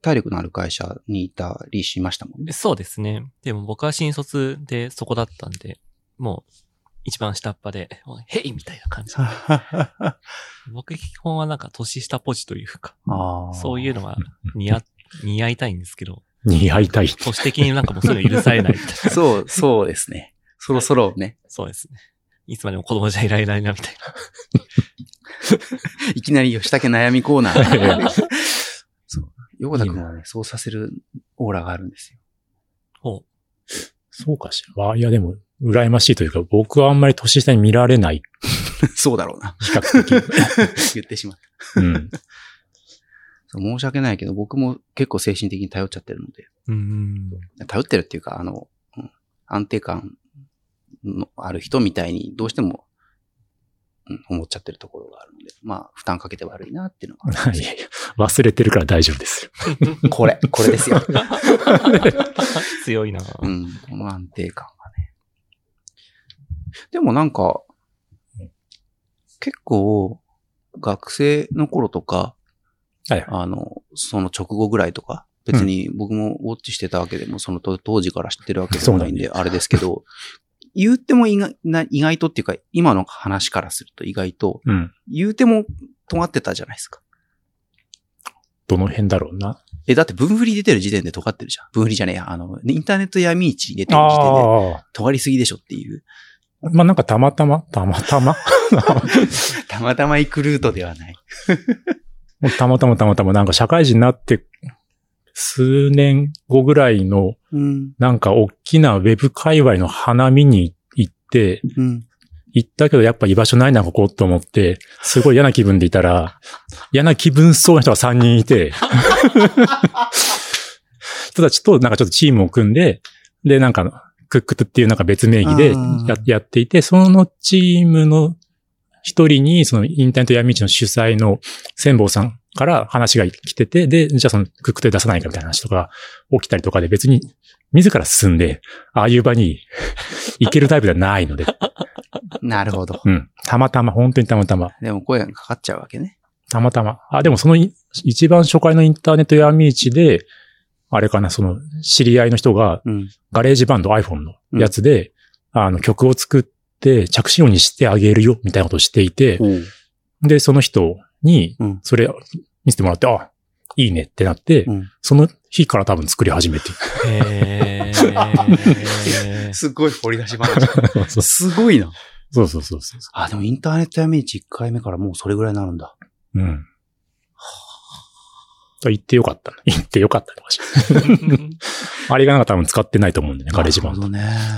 体力のある会社にいたりしましたもんね。そうですね。でも僕は新卒でそこだったんで、もう一番下っ端で、ヘイみたいな感じ。僕基本はなんか年下ポジというか、あそういうのが似合、似合いたいんですけど。似合いたい。都市的になんかもうそれ許されない。そう、そうですね。そろそろね。そうですね。いつまでも子供じゃいられないな、みたいな。いきなり吉武悩みコーナー。そう。横田くんはね、そうさせるオーラがあるんですよ。ほう。そうかしら。いやでも、羨ましいというか、僕はあんまり年下に見られない。そうだろうな。比較的。言ってしまった。うん。申し訳ないけど、僕も結構精神的に頼っちゃってるので。うん頼ってるっていうか、あの、安定感のある人みたいにどうしても、うん、思っちゃってるところがあるので、まあ、負担かけて悪いなっていうのがある。いやいや、忘れてるから大丈夫ですよ。これ、これですよ。強いな。うん、この安定感がね。でもなんか、結構、学生の頃とか、はい、あの、その直後ぐらいとか、別に僕もウォッチしてたわけでも、うん、その当時から知ってるわけじゃないんで、あれですけど、言うても意外な、意外とっていうか、今の話からすると意外と、うん、言うても尖ってたじゃないですか。どの辺だろうな。え、だって文振り出てる時点で尖ってるじゃん。文振りじゃねえや、あの、インターネット闇市出てる時点で、尖りすぎでしょっていう。まあ、なんかたまたまたまたまたまたま行くルートではない。たまたまたまたまなんか社会人になって数年後ぐらいのなんか大きなウェブ界隈の花見に行って、うん、行ったけどやっぱ居場所ないなここと思ってすごい嫌な気分でいたら嫌な気分そうな人がさんにんいて人たちとなんかちょっとチームを組んででなんかクックトっていうなんか別名義で や, やっていてそのチームの一人に、そのインターネット闇市の主催の千坊さんから話が来てて、で、じゃあそのクックトゥ出さないかみたいな話とか起きたりとかで別に自ら進んで、ああいう場に行けるタイプではないので。なるほど。うん。たまたま、本当にたまたま。でも声がかかっちゃうわけね。たまたま。あ、でもその一番初回のインターネット闇市で、あれかな、その知り合いの人が、ガレージバンド iPhone のやつで、うん、あの曲を作って、で、着信音にしてあげるよ、みたいなことをしていて、で、その人に、それ見せてもらって、うん、あ、いいねってなって、うん、その日から多分作り始めて。へーすごい掘り出し話。すごいな。そうそうそうそう。あ、でもインターネット闇市いっかいめからもうそれぐらいになるんだ。うん。行ってよかった。行ってよかったあれがなんか多分使ってないと思うんでね、ガレージバンド。なるほどね。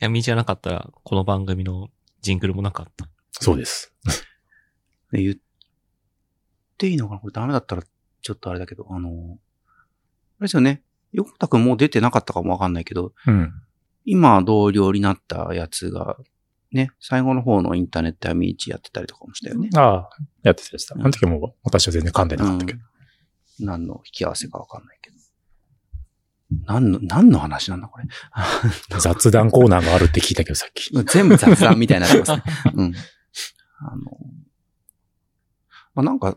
闇じゃなかったら、この番組のジングルもなかった。そうです。言っていいのかなこれダメだったら、ちょっとあれだけど、あの、あれですよね。横田くんもう出てなかったかもわかんないけど、うん、今同僚になったやつが、ね、最後の方のインターネット闇市やってたりとかもしたよね。ああ、やってたやつだ。あの時はもう私は全然噛んでなかったけど。うん何の引き合わせかわかんないけど。何の、何の話なんだこれ。雑談コーナーがあるって聞いたけどさっき。全部雑談みたいになってますね。うん。あの、まあ、なんか、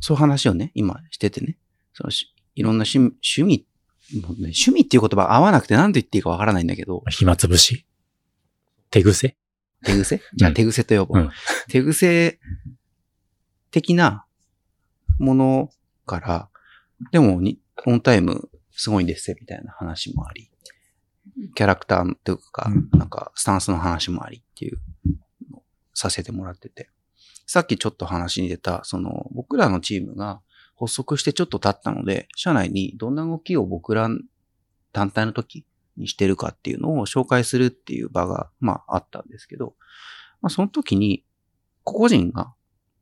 そういう話をね、今しててね。そのいろんな趣味、趣味、趣味っていう言葉合わなくて何と言っていいかわからないんだけど。暇つぶし。手癖手癖じゃあ手癖と呼ぼう。うん、手癖的なもの、から、でもに、オンタイムすごいんですよ、みたいな話もあり、キャラクターというか、なんか、スタンスの話もありっていうのをさせてもらってて、さっきちょっと話に出た、その、僕らのチームが発足してちょっと経ったので、社内にどんな動きを僕ら単体の時にしてるかっていうのを紹介するっていう場が、まあ、あったんですけど、まあ、その時に、個々人が、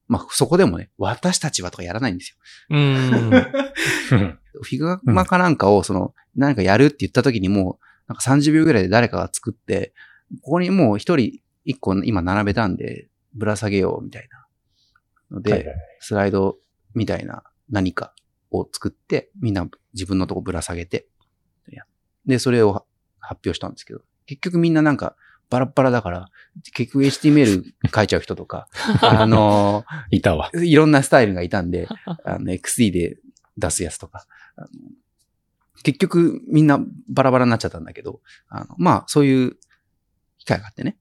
まあ、そこでもね、私たちはとかやらないんですよ。うーんフィグマかなんかを、その、何かやるって言った時にもう、なんかさんじゅうびょうぐらいで誰かが作って、ここにもう一人一個今並べたんで、ぶら下げようみたいな。ので、はいはい、スライドみたいな何かを作って、みんな自分のとこぶら下げて、で、それを発表したんですけど、結局みんななんか、バラバラだから、結局 エイチティーエムエル 書いちゃう人とか、あの、いたわ。いろんなスタイルがいたんで、あの、エックスディー で出すやつとか、あの結局みんなバラバラになっちゃったんだけど、あのまあ、そういう機会があってね。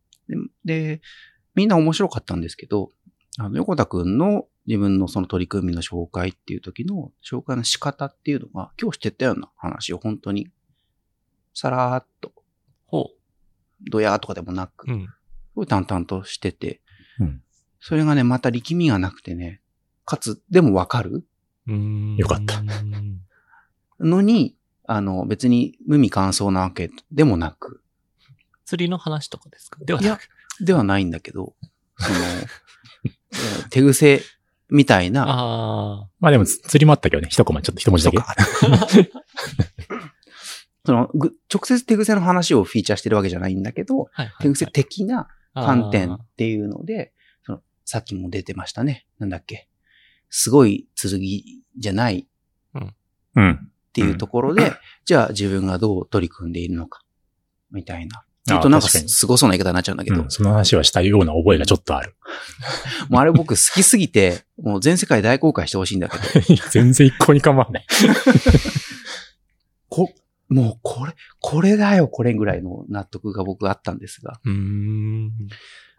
で, で、みんな面白かったんですけど、あの、横田くんの自分のその取り組みの紹介っていう時の紹介の仕方っていうのが、今日してたような話を本当に、さらーっと、ほう、どやーとかでもなく、すごい淡々としてて、うん、それがね、また力みがなくてね、かつ、でもわかる？うーん、よかった。のに、あの、別に無味乾燥なわけでもなく。釣りの話とかですか？ではなく。いや、ではないんだけど、その、手癖みたいな。あ、まあでも釣りもあったけどね、一コマ、ちょっと一文字だけ。そのぐ、直接手癖の話をフィーチャーしてるわけじゃないんだけど、はいはいはい、手癖的な観点っていうので、その、さっきも出てましたね。なんだっけ。すごい剣じゃない。うん。うん。っていうところで、うん、じゃあ自分がどう取り組んでいるのか、みたいな。ちょっとなんか凄そうな言い方になっちゃうんだけど、うん。その話はしたような覚えがちょっとある。もうあれ僕好きすぎて、もう全世界大公開してほしいんだけど。全然一向に構わない。こ、もうこれ、これだよ、これぐらいの納得が僕あったんですが。うーん、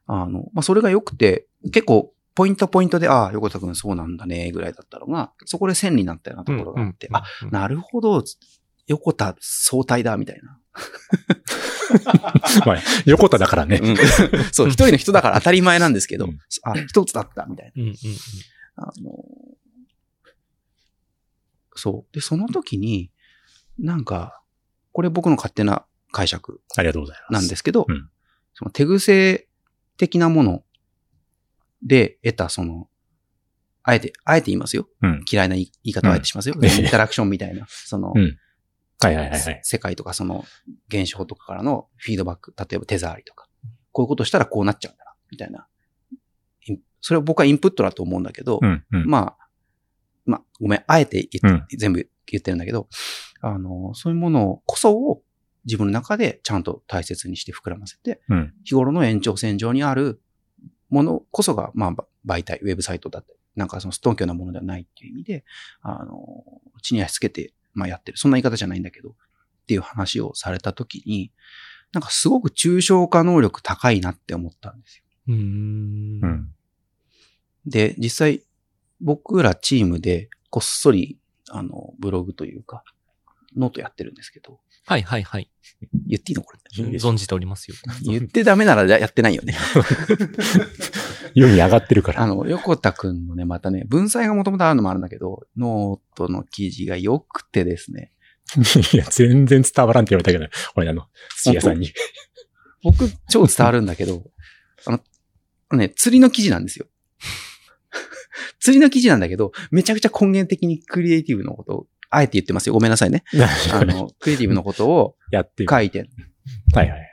あの、まあ、それが良くて、結構、ポイントポイントで、ああ、横田くんそうなんだね、ぐらいだったのが、そこで線になったようなところがあって、うんうんうんうん、あ、なるほど、横田総体だ、みたいな。まあ、横田だからね。うん、そう、一人の人だから当たり前なんですけど、うん、あ、一つだった、みたいな、うんうんうん、あの。そう。で、その時に、なんか、これ僕の勝手な解釈。ありがとうございます。なんですけど、うん、その手癖的なもの、で、得た、その、あえて、あえて言いますよ。うん、嫌いな言い方をあえてしますよ。うん、インタラクションみたいな、その、うん、はいはいはいはい、世界とかその現象とかからのフィードバック、例えば手触りとか、こういうことしたらこうなっちゃうんだな、みたいな。それを僕はインプットだと思うんだけど、うんうん、まあ、まあ、ごめん、あえて言って、うん、全部言ってるんだけど、あの、そういうものこそを自分の中でちゃんと大切にして膨らませて、うん、日頃の延長線上にある、ものこそが、まあ、媒体、ウェブサイトだったり、なんかそのストンキョなものではないっていう意味で、あの、地に足つけて、まあやってる。そんな言い方じゃないんだけど、っていう話をされたときに、なんかすごく抽象化能力高いなって思ったんですよ。うーん、うん、で、実際、僕らチームでこっそり、あの、ブログというか、ノートやってるんですけど。はいはいはい。言っていいのこれ。存じておりますよ。言ってダメならやってないよね。世に上がってるから。あの、横田くんのね、またね、文才がもともとあるのもあるんだけど、ノートの記事が良くてですね。いや、全然伝わらんって言われたけど、俺あの、土屋さんに。僕、超伝わるんだけど、あの、ね、釣りの記事なんですよ。釣りの記事なんだけど、めちゃくちゃ根源的にクリエイティブのことを、あえて言ってますよ。ごめんなさいね。あの、クリエイティブのことを書いてる。はいはい。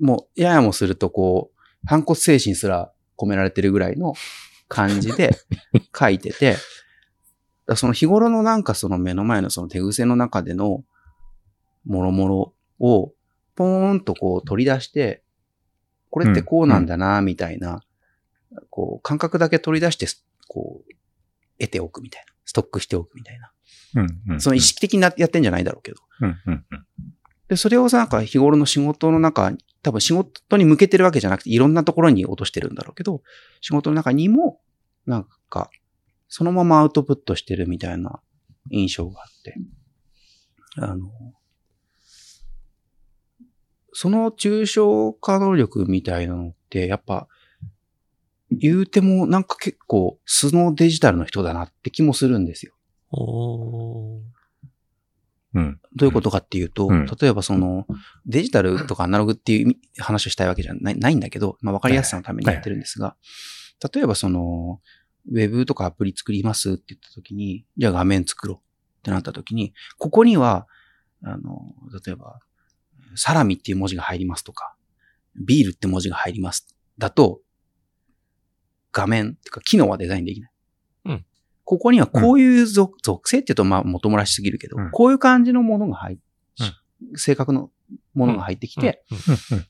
もう、ややもするとこう、反骨精神すら込められてるぐらいの感じで書いてて、その日頃のなんかその目の前のその手癖の中での諸々をポーンとこう取り出して、これってこうなんだな、みたいな、うんうん、こう、感覚だけ取り出して、こう、得ておくみたいな。ストックしておくみたいな。うんうんうん、その意識的にやってんじゃないだろうけど、うんうんうん。で、それをさ、なんか日頃の仕事の中、多分仕事に向けてるわけじゃなくて、いろんなところに落としてるんだろうけど、仕事の中にも、なんか、そのままアウトプットしてるみたいな印象があって。あの、その抽象化能力みたいなのって、やっぱ、言うてもなんか結構素のデジタルの人だなって気もするんですよ。おー、うん、どういうことかっていうと、うん、例えばそのデジタルとかアナログっていう話をしたいわけじゃない、ないんだけど、まあ、わかりやすさのためにやってるんですが、例えばそのウェブとかアプリ作りますって言ったときに、じゃあ画面作ろうってなったときに、ここにはあの例えばサラミっていう文字が入りますとか、ビールって文字が入りますだと画面とか機能はデザインできない。うん、ここにはこういう 属,、うん、属性って言うとまあ元もらしすぎるけど、うん、こういう感じのものが入っ、うん、性格のものが入ってきて、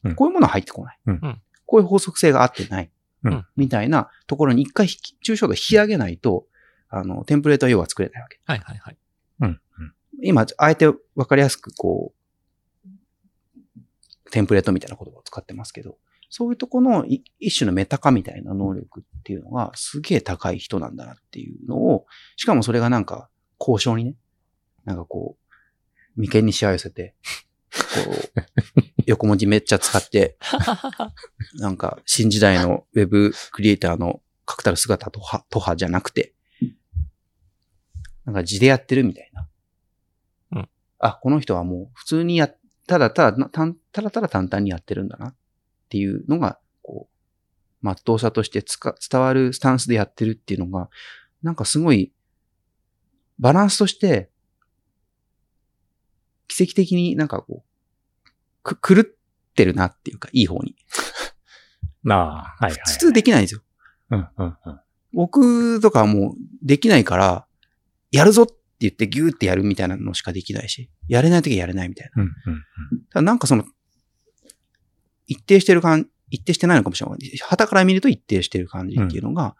うん、こういうものは入ってこない、うん。こういう法則性が合ってない。うん、みたいなところに一回抽象度引き上げないと、あの、テンプレートは要は作れないわけ。はいはいはい。うん、今、あえてわかりやすくこう、テンプレートみたいな言葉を使ってますけど、そういうとこの一種のメタ化みたいな能力っていうのがすげえ高い人なんだなっていうのを、しかもそれがなんか交渉にね、なんかこう、眉間にしわ寄せて、こう、横文字めっちゃ使って、なんか新時代のウェブクリエイターの確たる姿とは、とはじゃなくて、なんか字でやってるみたいな。うん。あ、この人はもう普通にや、ただただ、た, ただただ淡々にやってるんだなっていうのが、こう、まっとうさとしてつか伝わるスタンスでやってるっていうのが、なんかすごい、バランスとして、奇跡的になんかこう、く、狂ってるなっていうか、いい方に。なあ、はい、はいはい。普通できないんですよ。うん、うん、うん。僕とかはもうできないから、やるぞって言ってギューってやるみたいなのしかできないし、やれないときはやれないみたいな。うんうんうん、ただなんかその、一定してる感、一定してないのかもしれない。旗から見ると一定してる感じっていうのが、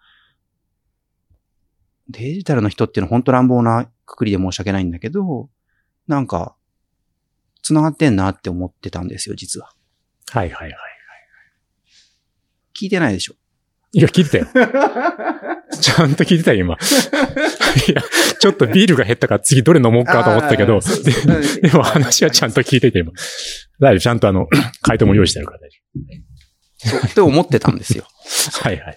うん、デジタルの人っていうのは本当乱暴なくくりで申し訳ないんだけど、なんか、繋がってんなって思ってたんですよ、実は。はいはいはいはい。聞いてないでしょ。いや、聞いてたよ。ちゃんと聞いてたよ、今。いや、ちょっとビールが減ったから次どれ飲もうかと思ったけど、でも話はちゃんと聞いてて、今。大丈夫、ちゃんとあの、回答も用意してるから大丈夫。そう、って思ってたんですよ。はいはい。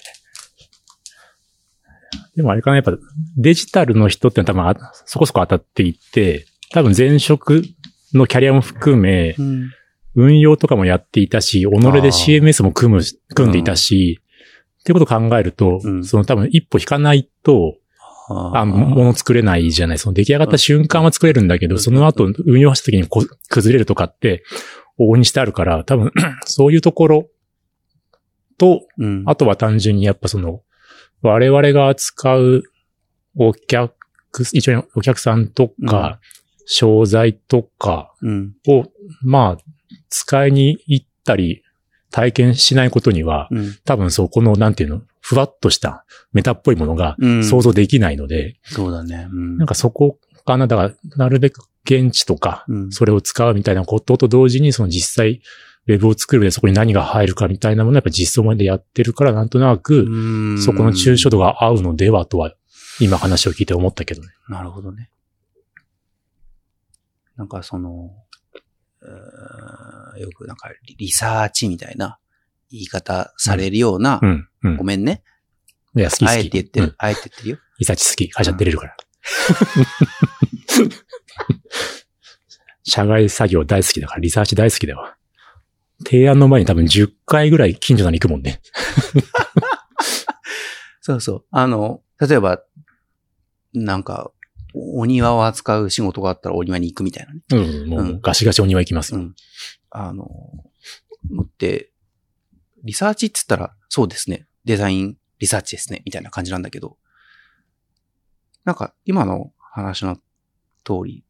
でもあれかな、やっぱデジタルの人って多分そこそこ当たっていて、多分前職のキャリアも含め、うん、運用とかもやっていたし、己で シーエムエス も組む、組んでいたし、うんっていうことを考えると、うん、その多分一歩引かないと、あ、もの作れないじゃない。その出来上がった瞬間は作れるんだけど、うん、その後運用した時にこ崩れるとかって、往々にしてあるから、多分そういうところと、うん、あとは単純にやっぱその、我々が扱うお客、一応にお客さんとか、うん、商材とかを、うん、まあ、使いに行ったり、体験しないことには、うん、多分そこの、なんていうの、ふわっとしたメタっぽいものが想像できないので、うん、そうだね、うん。なんかそこかな、だから、なるべく現地とか、うん、それを使うみたいなことと同時に、その実際、ウェブを作る上でそこに何が入るかみたいなものをやっぱ実装までやってるから、なんとなく、そこの抽象度が合うのではとは、今話を聞いて思ったけどね。なるほどね。なんかその、よくなんかリサーチみたいな言い方されるような、うんうんうん、ごめんね。いや、好き好き。あえて言ってる、うん、あえて言ってるよ。リサーチ好き。会社出れるから。うん、社外作業大好きだから、リサーチ大好きだわ。提案の前に多分じゅっかいぐらい近所なに行くもんね。そうそう。あの、例えば、なんか、お庭を扱う仕事があったらお庭に行くみたいなね。うん、うん、もうガシガシお庭行きますよ。うん、あの、持って、リサーチって言ったら、そうですね。デザインリサーチですね。みたいな感じなんだけど、なんか今の話の通り、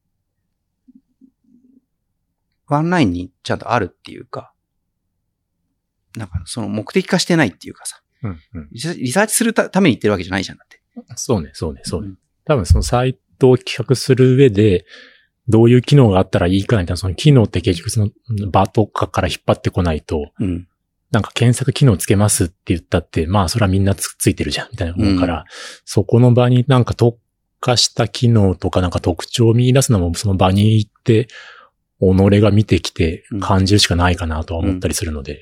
ワンラインにちゃんとあるっていうか、なんかその目的化してないっていうかさ、うんうん、リサーチするために行ってるわけじゃないじゃんだって。そうね、そうね、そうね。うん、多分そのサイトを企画する上で、どういう機能があったらいいかみたいな、その機能って結局その場とかから引っ張ってこないと、うん、なんか検索機能つけますって言ったって、まあそれはみんな つ, ついてるじゃんみたいなもんから、うん、そこの場になんか特化した機能とかなんか特徴を見出すのもその場に行って、己が見てきて感じるしかないかなとは思ったりするので。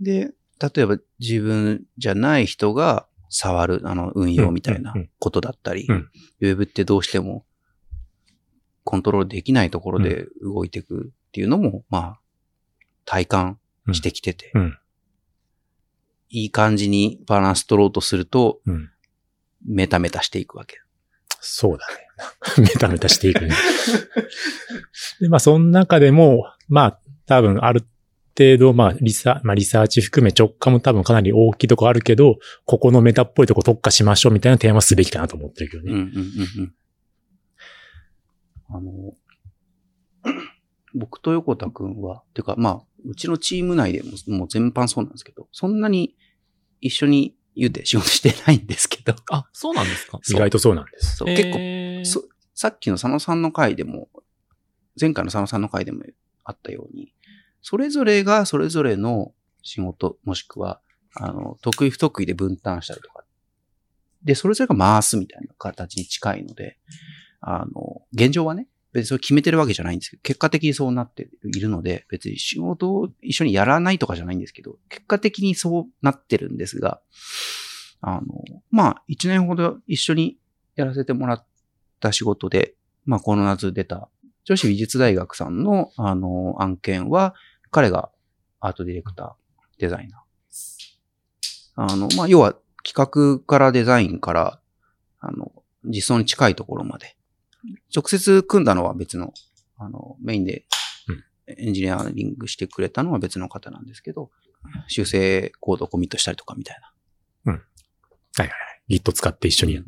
うんうん、で、例えば自分じゃない人が、触る、あの、運用みたいなことだったり、うんうんうん、ウェブってどうしてもコントロールできないところで動いていくっていうのも、うん、まあ、体感してきてて、うんうん、いい感じにバランス取ろうとすると、うん、メタメタしていくわけ。そうだね。メタメタしていくね。で、まあ、その中でも、まあ、多分ある程度、まあ、リサ、まあ、リサーチ含め直感も多分かなり大きいとこあるけど、ここのメタっぽいとこ特化しましょうみたいな提案はすべきかなと思ってるけどね。うんうんうんうん。あの、僕と横田くんは、てかまあ、うちのチーム内でも、もう全般そうなんですけど、そんなに一緒に言うて仕事してないんですけど。あ、そうなんですか？意外とそうなんです。そう、結構そ、さっきの佐野さんの回でも、前回の佐野さんの回でもあったように、それぞれがそれぞれの仕事、もしくは、あの、得意不得意で分担したりとか。で、それぞれが回すみたいな形に近いので、あの、現状はね、別にそれ決めてるわけじゃないんですけど、結果的にそうなっているので、別に仕事を一緒にやらないとかじゃないんですけど、結果的にそうなってるんですが、あの、まあ、一年ほど一緒にやらせてもらった仕事で、まあ、この夏出た、女子美術大学さんの、あの、案件は、彼がアートディレクター、デザイナー。あの、まあ、要は企画からデザインから、あの、実装に近いところまで。直接組んだのは別の、あの、メインでエンジニアリングしてくれたのは別の方なんですけど、修正コードをコミットしたりとかみたいな。うん。はいはいはい。Git 使って一緒にやる。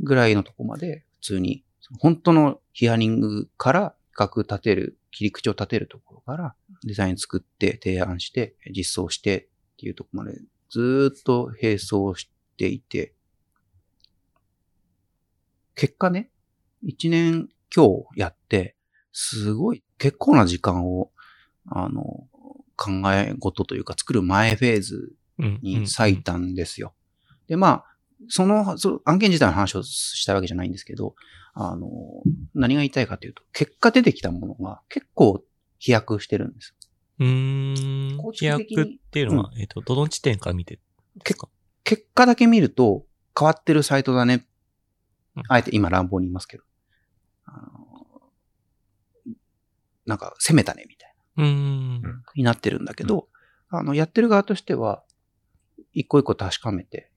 ぐらいのとこまで、普通に、本当のヒアリングから企画立てる、切り口を立てるところから、デザイン作って、提案して、実装してっていうところまで、ずっと並走していて、結果ね、一年今日やって、すごい、結構な時間を、あの、考え事というか、作る前フェーズに割いたんですよ。うんうんうん、で、まあ、その、その案件自体の話をしたわけじゃないんですけど、あの、何が言いたいかというと、結果出てきたものが結構飛躍してるんです。うーん。飛躍っていうのは、うん、えっと、どの地点から見てるんですか？結果だけ見ると、変わってるサイトだね。うん、あえて今乱暴に言いますけど。あのなんか、攻めたね、みたいな。うーん。になってるんだけど、うん、あの、やってる側としては、一個一個確かめて、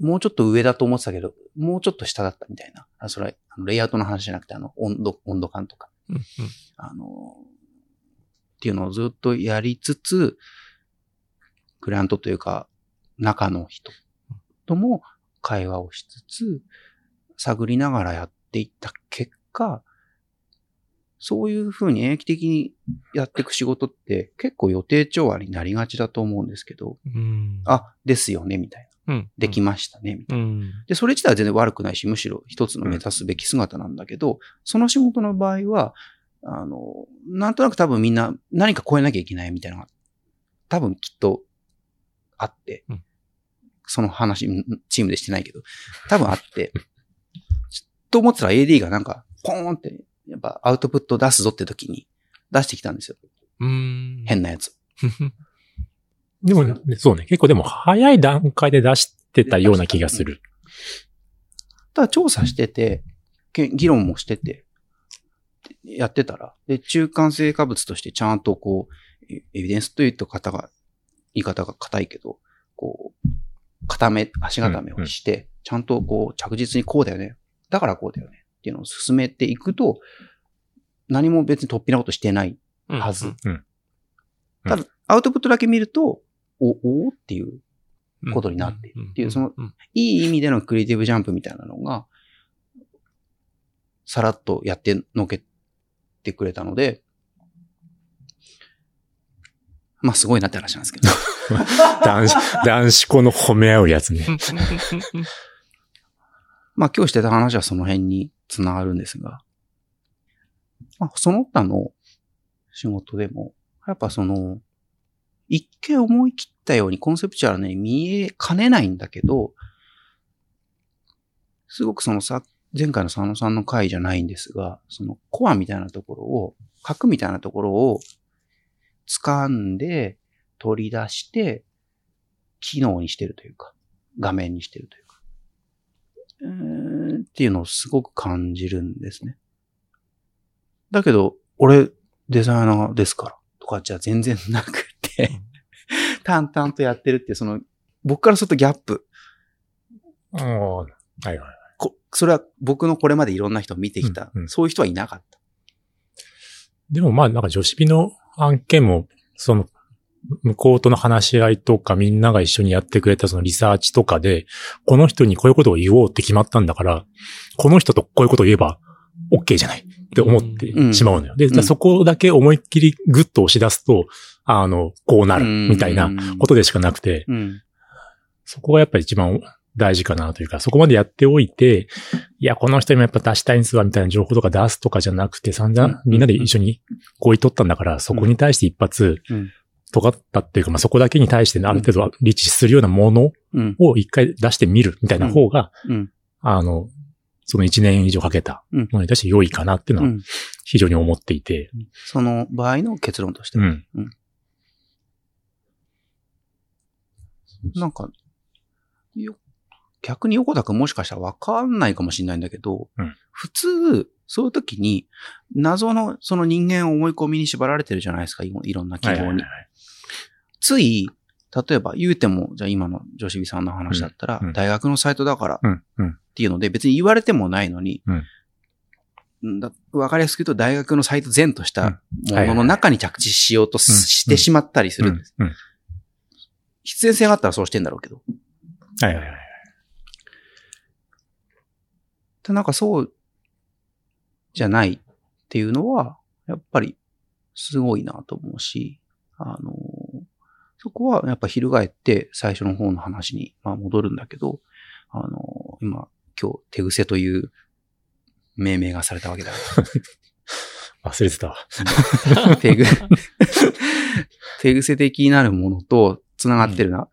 もうちょっと上だと思ってたけど、もうちょっと下だったみたいな。あ、それは、レイアウトの話じゃなくて、あの、温度、温度感とか、うんうん。あの、っていうのをずっとやりつつ、クライアントというか、中の人とも会話をしつつ、探りながらやっていった結果、そういうふうに永久的にやっていく仕事って結構予定調和になりがちだと思うんですけど、うん、あ、ですよね、みたいな。うん、できましたね、みたいな、うん。で、それ自体は全然悪くないし、むしろ一つの目指すべき姿なんだけど、うん、その仕事の場合は、あの、なんとなく多分みんな何か超えなきゃいけないみたいなのが、多分きっとあって、うん、その話、チームでしてないけど、多分あって、と思ってたら エーディー がなんか、ポーンって、やっぱアウトプット出すぞって時に出してきたんですよ。うーん、変なやつ。でも、ね、そうね。結構でも早い段階で出してたような気がする。ただ調査してて、議論もしてて、やってたら、で、中間成果物としてちゃんとこう、エビデンスというと方が、言い方が硬いけど、こう、固め、足固めをして、うんうん、ちゃんとこう、着実にこうだよね。だからこうだよね。っていうのを進めていくと、何も別に突飛なことしてないはず。うんうんうん、ただ、アウトプットだけ見ると、お、おーっていうことになっているっていう、その、いい意味でのクリエイティブジャンプみたいなのが、さらっとやってのけてくれたので、まあすごいなって話なんですけど男子。男子校の褒め合うやつね。まあ今日してた話はその辺につながるんですが、まあその他の仕事でも、やっぱその、一見思い切ったようにコンセプチュアルに見えかねないんだけど、すごくそのさ、前回の佐野さんの回じゃないんですが、そのコアみたいなところを、核みたいなところを掴んで取り出して、機能にしてるというか、画面にしてるというか、うーんっていうのをすごく感じるんですね。だけど、俺デザイナーですから、とかじゃ全然なくて、淡々とやってるって、その、僕からするとギャップ。ああ、はいはいはい。こ、それは僕のこれまでいろんな人を見てきた、うんうん、そういう人はいなかった。でもまあ、なんか女子美の案件も、その、向こうとの話し合いとか、みんなが一緒にやってくれたそのリサーチとかで、この人にこういうことを言おうって決まったんだから、この人とこういうことを言えば、OK じゃないって思ってしまうのよ。うん、で、うん、そこだけ思いっきりグッと押し出すと、あの、こうなるみたいなことでしかなくて、うんうん、そこがやっぱり一番大事かなというか、そこまでやっておいて、いや、この人にもやっぱ出したいんですわ、みたいな情報とか出すとかじゃなくて、散々みんなで一緒に合意取ったんだから、そこに対して一発、尖ったっていうか、まあ、そこだけに対してある程度リーチするようなものを一回出してみるみたいな方が、あの、その一年以上かけたものに対して良いかなっていうのは非常に思っていて。その場合の結論としては。うんうん、なんか、よ、逆に横田くんもしかしたらわかんないかもしれないんだけど、うん、普通、そういう時に、謎のその人間を思い込みに縛られてるじゃないですか、いろんな企業に。はいはいはい、つい、例えば言うても、じゃあ今の女子美さんの話だったら、うん、大学のサイトだからっていうので、別に言われてもないのに、うん、だ分かりやすく言うと大学のサイト前としたものの中に着地しようとしてしまったりするんです。必然性があったらそうしてんだろうけど。はいはいはい。でなんかそうじゃないっていうのは、やっぱりすごいなと思うし、あの、そこはやっぱ翻って最初の方の話にまあ戻るんだけど、あの、今、今日手癖という命名がされたわけだから。忘れてたわ。手癖、手癖的になるものと繋がってるな。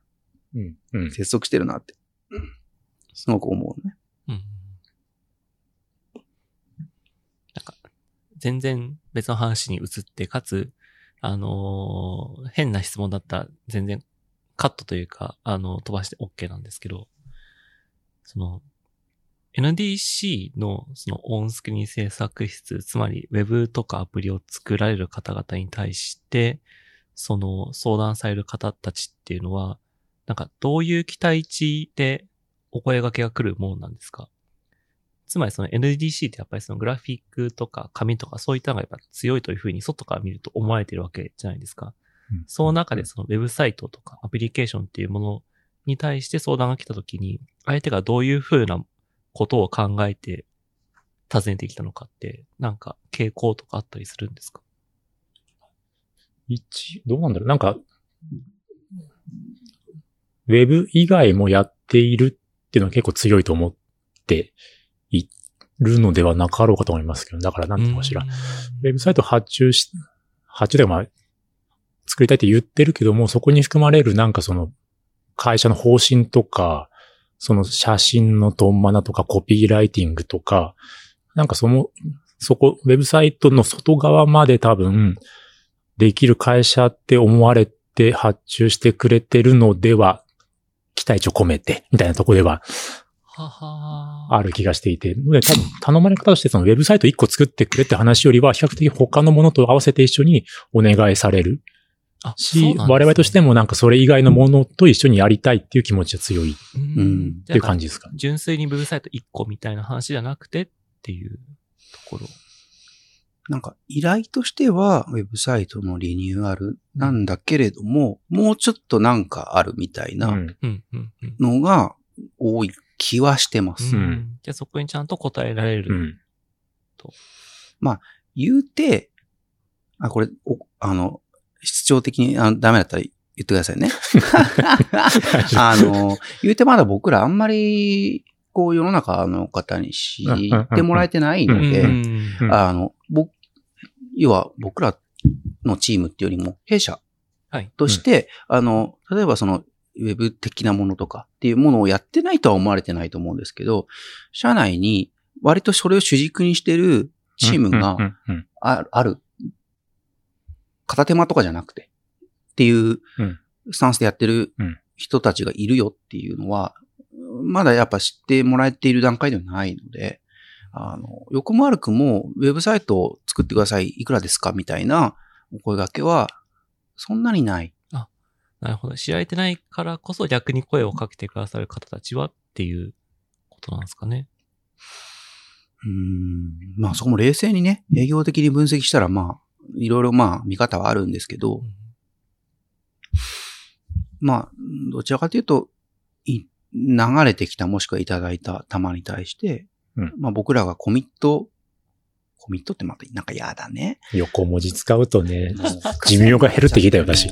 うんうんうん、接続してるなって、すごく思うね。うん全然別の話に移って、かつ、あのー、変な質問だったら全然カットというか、あの、飛ばして OK なんですけど、その、エヌディーシー のそのオンスクリーン制作室、つまり Web とかアプリを作られる方々に対して、その相談される方たちっていうのは、なんかどういう期待値でお声掛けが来るものなんですか？つまりその エヌディーシー ってやっぱりそのグラフィックとか紙とかそういったのがやっぱ強いというふうに外から見ると思われているわけじゃないですか。うん、その中でそのウェブサイトとかアプリケーションっていうものに対して相談が来たときに、相手がどういうふうなことを考えて尋ねてきたのかって、なんか傾向とかあったりするんですか？一、どうなんだろう。なんか、ウェブ以外もやっているっていうのは結構強いと思って、いるのではなかろうかと思いますけど、だからなんてかしら、ウェブサイト発注し、発注でまあ、作りたいって言ってるけども、そこに含まれるなんかその、会社の方針とか、その写真のトンマナとかコピーライティングとか、なんかその、そこ、ウェブサイトの外側まで多分、できる会社って思われて発注してくれてるのでは、期待値を込めて、みたいなとこでは、ある気がしていて、多分頼まれ方としてそのウェブサイトいっこ作ってくれって話よりは比較的他のものと合わせて一緒にお願いされるし、ね、我々としてもなんかそれ以外のものと一緒にやりたいっていう気持ちが強いっていう感じですかね。純粋にウェブサイトいっこみたいな話じゃなくてっていうところ。なんか依頼としてはウェブサイトのリニューアルなんだけれども、もうちょっとなんかあるみたいなのが多い。気はしてます。うん、じゃあそこにちゃんと答えられる、うん、と。まあ、言うて、あ、これ、おあの、室長的にあのダメだったら言ってくださいね。あの、言うてまだ僕らあんまり、こう世の中の方に知ってもらえてないので、あの、僕、要は僕らのチームっていうよりも、弊社として、はいうん、あの、例えばその、ウェブ的なものとかっていうものをやってないとは思われてないと思うんですけど、社内に割とそれを主軸にしてるチームがある、片手間とかじゃなくてっていうスタンスでやってる人たちがいるよっていうのは、まだやっぱ知ってもらえている段階ではないので、あの、よくも悪くもウェブサイトを作ってください、いくらですかみたいなお声掛けはそんなにない。なるほど。知られてないからこそ逆に声をかけてくださる方たちはっていうことなんですかね。うーん。まあそこも冷静にね、営業的に分析したらまあ、いろいろまあ見方はあるんですけど、うん、まあ、どちらかというと、流れてきたもしくはいただいた玉に対して、うん、まあ僕らがコミット、コミットってまたなんかやだね。横文字使うとね、寿命が減るって聞いたよ、私。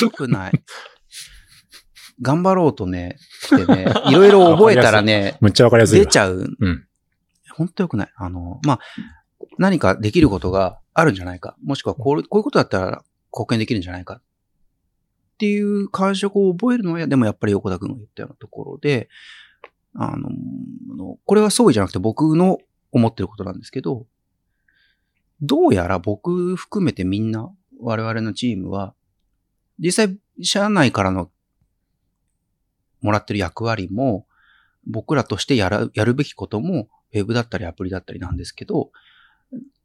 良くない。頑張ろうとね、してね、いろいろ覚えたらね、めっちゃわかりやすい。出ちゃう。うん。ほんとよくない。あの、まあ、何かできることがあるんじゃないか。もしくはこう、こういうことだったら貢献できるんじゃないか。っていう感触を覚えるのは、でもやっぱり横田くんが言ったようなところで、あの、これはそうじゃなくて僕の思ってることなんですけど、どうやら僕含めてみんな、我々のチームは、実際、社内からのもらってる役割も、僕らとしてやる、やるべきことも、ウェブだったりアプリだったりなんですけど、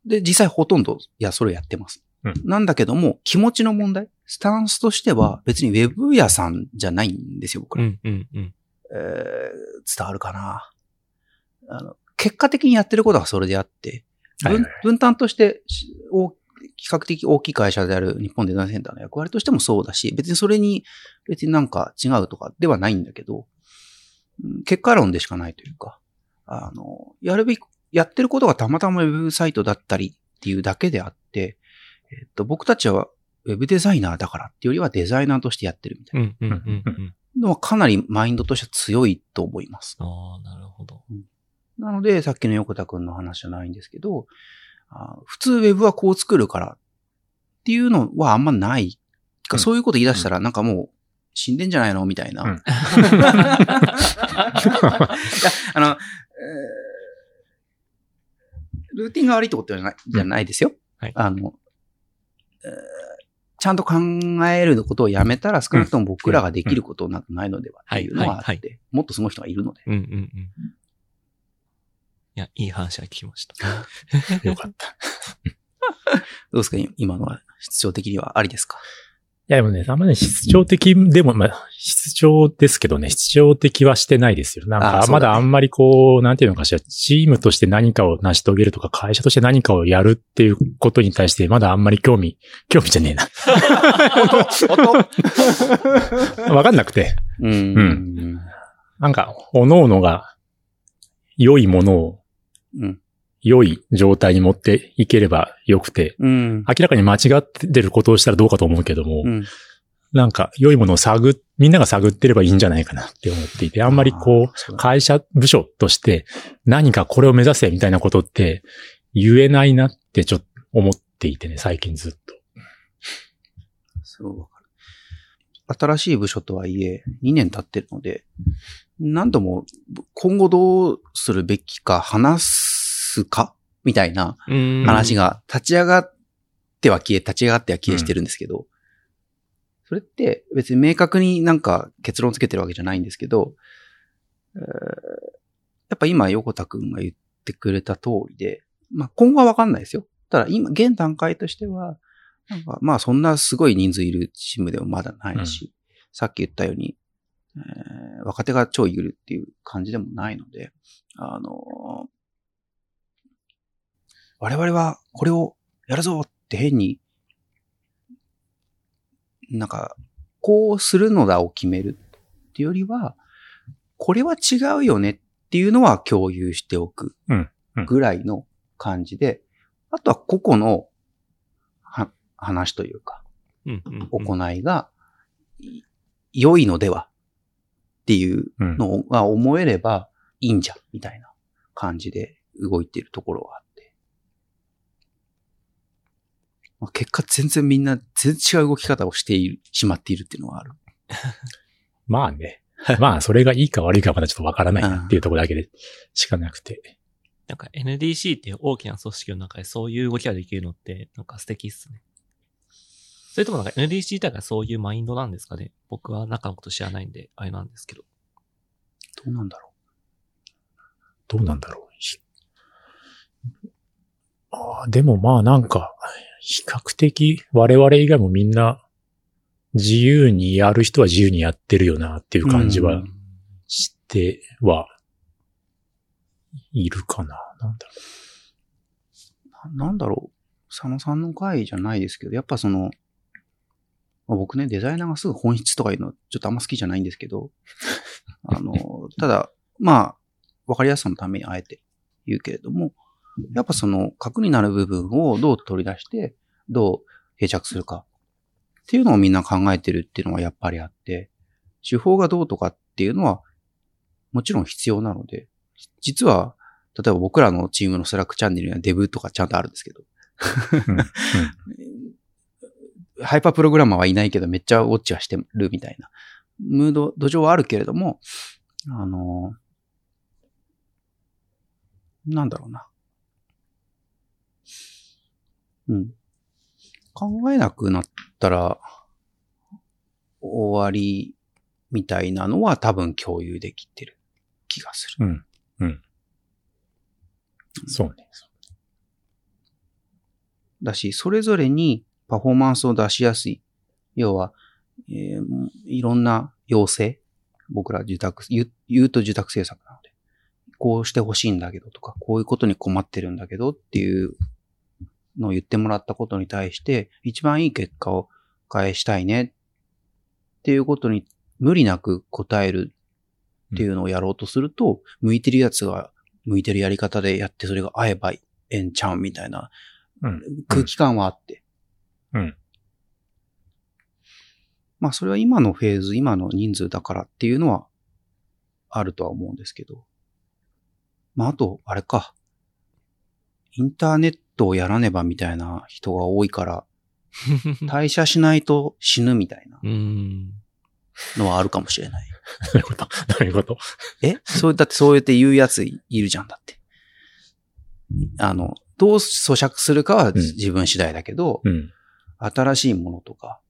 で、実際ほとんど、いや、それをやってます。うん、なんだけども、気持ちの問題、スタンスとしては、別にウェブ屋さんじゃないんですよ、僕ら。うんうんうんえー、伝わるかなあの。結果的にやってることはそれであって、分、はいはいはい、分担として、比較的大きい会社である日本デザインセンターの役割としてもそうだし、別にそれに、別になんか違うとかではないんだけど、結果論でしかないというか、あの、やるべき、やってることがたまたまウェブサイトだったりっていうだけであって、えっと、僕たちはウェブデザイナーだからっていうよりはデザイナーとしてやってるみたいな。うんうんうんうん。のはかなりマインドとして強いと思います。ああ、なるほど。なので、さっきの横田くんの話じゃないんですけど、普通ウェブはこう作るからっていうのはあんまないか、うん、そういうこと言い出したらなんかもう死んでんじゃないのみたいな、うん、あの、えー、ルーティンが悪いってことじゃない、うん、じゃないですよ、はい、あの、えー、ちゃんと考えることをやめたら少なくとも僕らができることなんてないのではっていうのはあって、うんはいはいはい、もっとすごい人がいるので、うんうんうんいや、いい話は聞きました。よかった。どうですか今のは、室長的にはありですか？いや、でもね、あんまり室長的でも、まあ、室長ですけどね、室長的はしてないですよ。なんか、ああ、まだあんまりこう、なんていうのかしら、チームとして何かを成し遂げるとか、会社として何かをやるっていうことに対して、まだあんまり興味、興味じゃねえな。わかんなくて。うん。うん。なんか、おのおのが、良いものを、うん、良い状態に持っていければ良くて、うん、明らかに間違ってることをしたらどうかと思うけども、うん、なんか良いものを探っ、みんなが探ってればいいんじゃないかなって思っていて、あんまりこう、会社部署として何かこれを目指せみたいなことって言えないなってちょっと思っていてね、最近ずっと。そうわかる。新しい部署とはいえ、にねん経ってるので、何度も今後どうするべきか話すかみたいな話が立ち上がっては消え、立ち上がっては消えしてるんですけど、うん、それって別に明確になんか結論つけてるわけじゃないんですけど、えー、やっぱ今横田くんが言ってくれた通りで、まあ今後はわかんないですよ。ただ今、現段階としては、なんかまあそんなすごい人数いるチームでもまだないし、うん、さっき言ったように、えー、若手が超いるっていう感じでもないので、あのー、我々はこれをやるぞって変に、なんか、こうするのだを決めるっていうよりは、これは違うよねっていうのは共有しておくぐらいの感じで、うんうん、あとは個々のは話というか、うんうんうん、行いが良いのではっていうのが思えればいいんじゃ、うん、みたいな感じで動いているところがあって。まあ、結果全然みんな全然違う動き方をしている、しまっているっていうのはある。まあね。まあそれがいいか悪いかまだちょっとわからないなっていうところだけでしかなくて。うん、なんか エヌディーシー っていう大きな組織の中でそういう動きができるのってなんか素敵っすね。それともなんか エヌディーシー 自体がそういうマインドなんですかね。僕は中のこと知らないんで、あれなんですけど。どうなんだろう。どうなんだろう。ああ、でもまあなんか、比較的我々以外もみんな自由にやる人は自由にやってるよなっていう感じはしてはいるかな。なんだろう。な、なんだろう。佐野さんの回じゃないですけど、やっぱその、僕ね、デザイナーがすぐ本質とかいうのちょっとあんま好きじゃないんですけど、あの、ただ、まあ、わかりやすさのためにあえて言うけれども、やっぱその核になる部分をどう取り出して、どう定着するかっていうのをみんな考えてるっていうのはやっぱりあって、手法がどうとかっていうのはもちろん必要なので、実は例えば僕らのチームのスラックチャンネルにはデブとかちゃんとあるんですけどハイパープログラマーはいないけどめっちゃウォッチはしてるみたいなムード、土壌はあるけれども、あのなんだろうな、うん、考えなくなったら終わりみたいなのは多分共有できてる気がする。うんうん。そうね。だし、それぞれにパフォーマンスを出しやすい。要は、えー、いろんな要請。僕ら受託、言う、言うと受託制作なので、こうしてほしいんだけどとか、こういうことに困ってるんだけどっていうのを言ってもらったことに対して、一番いい結果を返したいねっていうことに無理なく答えるっていうのをやろうとすると、うん、向いてるやつが向いてるやり方でやって、それが合えばええんちゃうみたいな空気感はあって。うん。うん、まあそれは今のフェーズ、今の人数だからっていうのはあるとは思うんですけど。まああと、あれか。インターネットをやらねばみたいな人が多いから、退社しないと死ぬみたいなのはあるかもしれない。どういうことどういうことえそう、だってそうやって言うやついるじゃんだって。あの、どう咀嚼するかは自分次第だけど、うんうん、新しいものとか、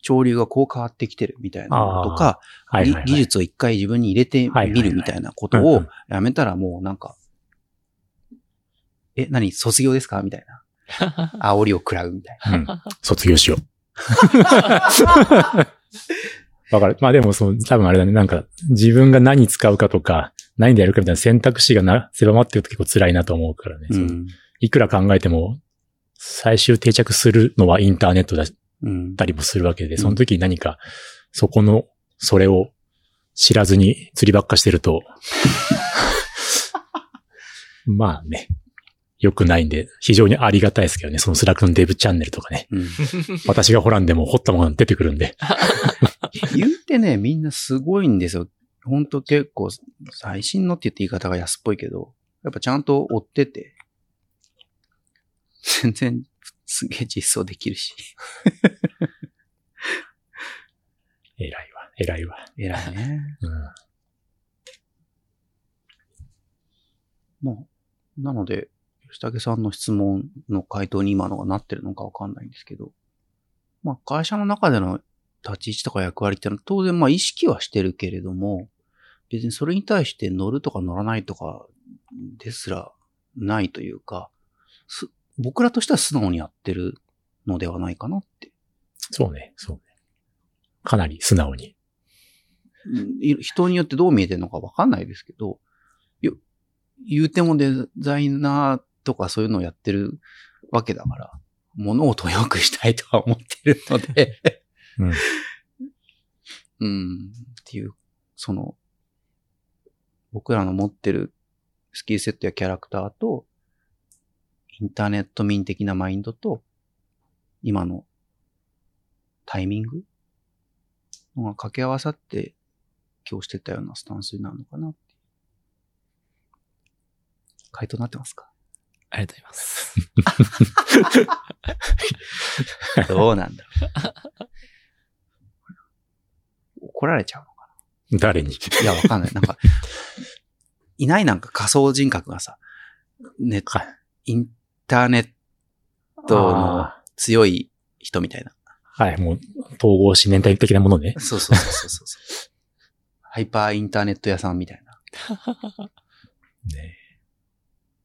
潮流がこう変わってきてるみたいなのとか、はいはいはい、技術を一回自分に入れてみるみたいなことをやめたらもうなんか、え、何卒業ですかみたいな。煽りを食らうみたいな。うん、卒業しよう。わかる。まあでもその多分あれだね。なんか自分が何使うかとか何でやるかみたいな選択肢がな狭まってると結構辛いなと思うからね。うん、いくら考えても最終定着するのはインターネットだったりもするわけで、うん、その時に何かそこのそれを知らずに釣りばっかしてるとまあね。良くないんで、非常にありがたいですけどね。そのスラックのデブチャンネルとかね。うん、私が掘らんでも掘ったものが出てくるんで。言うてね、みんなすごいんですよ。ほんと結構、最新のって言って言い方が安っぽいけど、やっぱちゃんと追ってて、全然すげえ実装できるし。偉いわ、偉いわ。偉いね。うん、まあ、なので、吉武さんの質問の回答に今のがなってるのかわかんないんですけど、まあ会社の中での立ち位置とか役割ってのは当然まあ意識はしてるけれども、別にそれに対して乗るとか乗らないとかですらないというか、僕らとしては素直にやってるのではないかなって。そうね、そうね。かなり素直に。人によってどう見えてるのかわかんないですけど、よ言うてもデザイナーとかそういうのをやってるわけだから、物をとよくしたいとは思ってるので、うん、うん、っていう、その、僕らの持ってるスキルセットやキャラクターと、インターネット民的なマインドと、今のタイミングが掛け合わさって、今日してたようなスタンスになるのかな。回答になってますか？ありがとうございます。どうなんだろう。怒られちゃうのかな？誰に？いや、わかんない。なんか、いないなんか仮想人格がさ、ネット、インターネットの強い人みたいな。はい、もう、統合し連帯的なものね。そうそうそうそうそう。ハイパーインターネット屋さんみたいな。ねえ。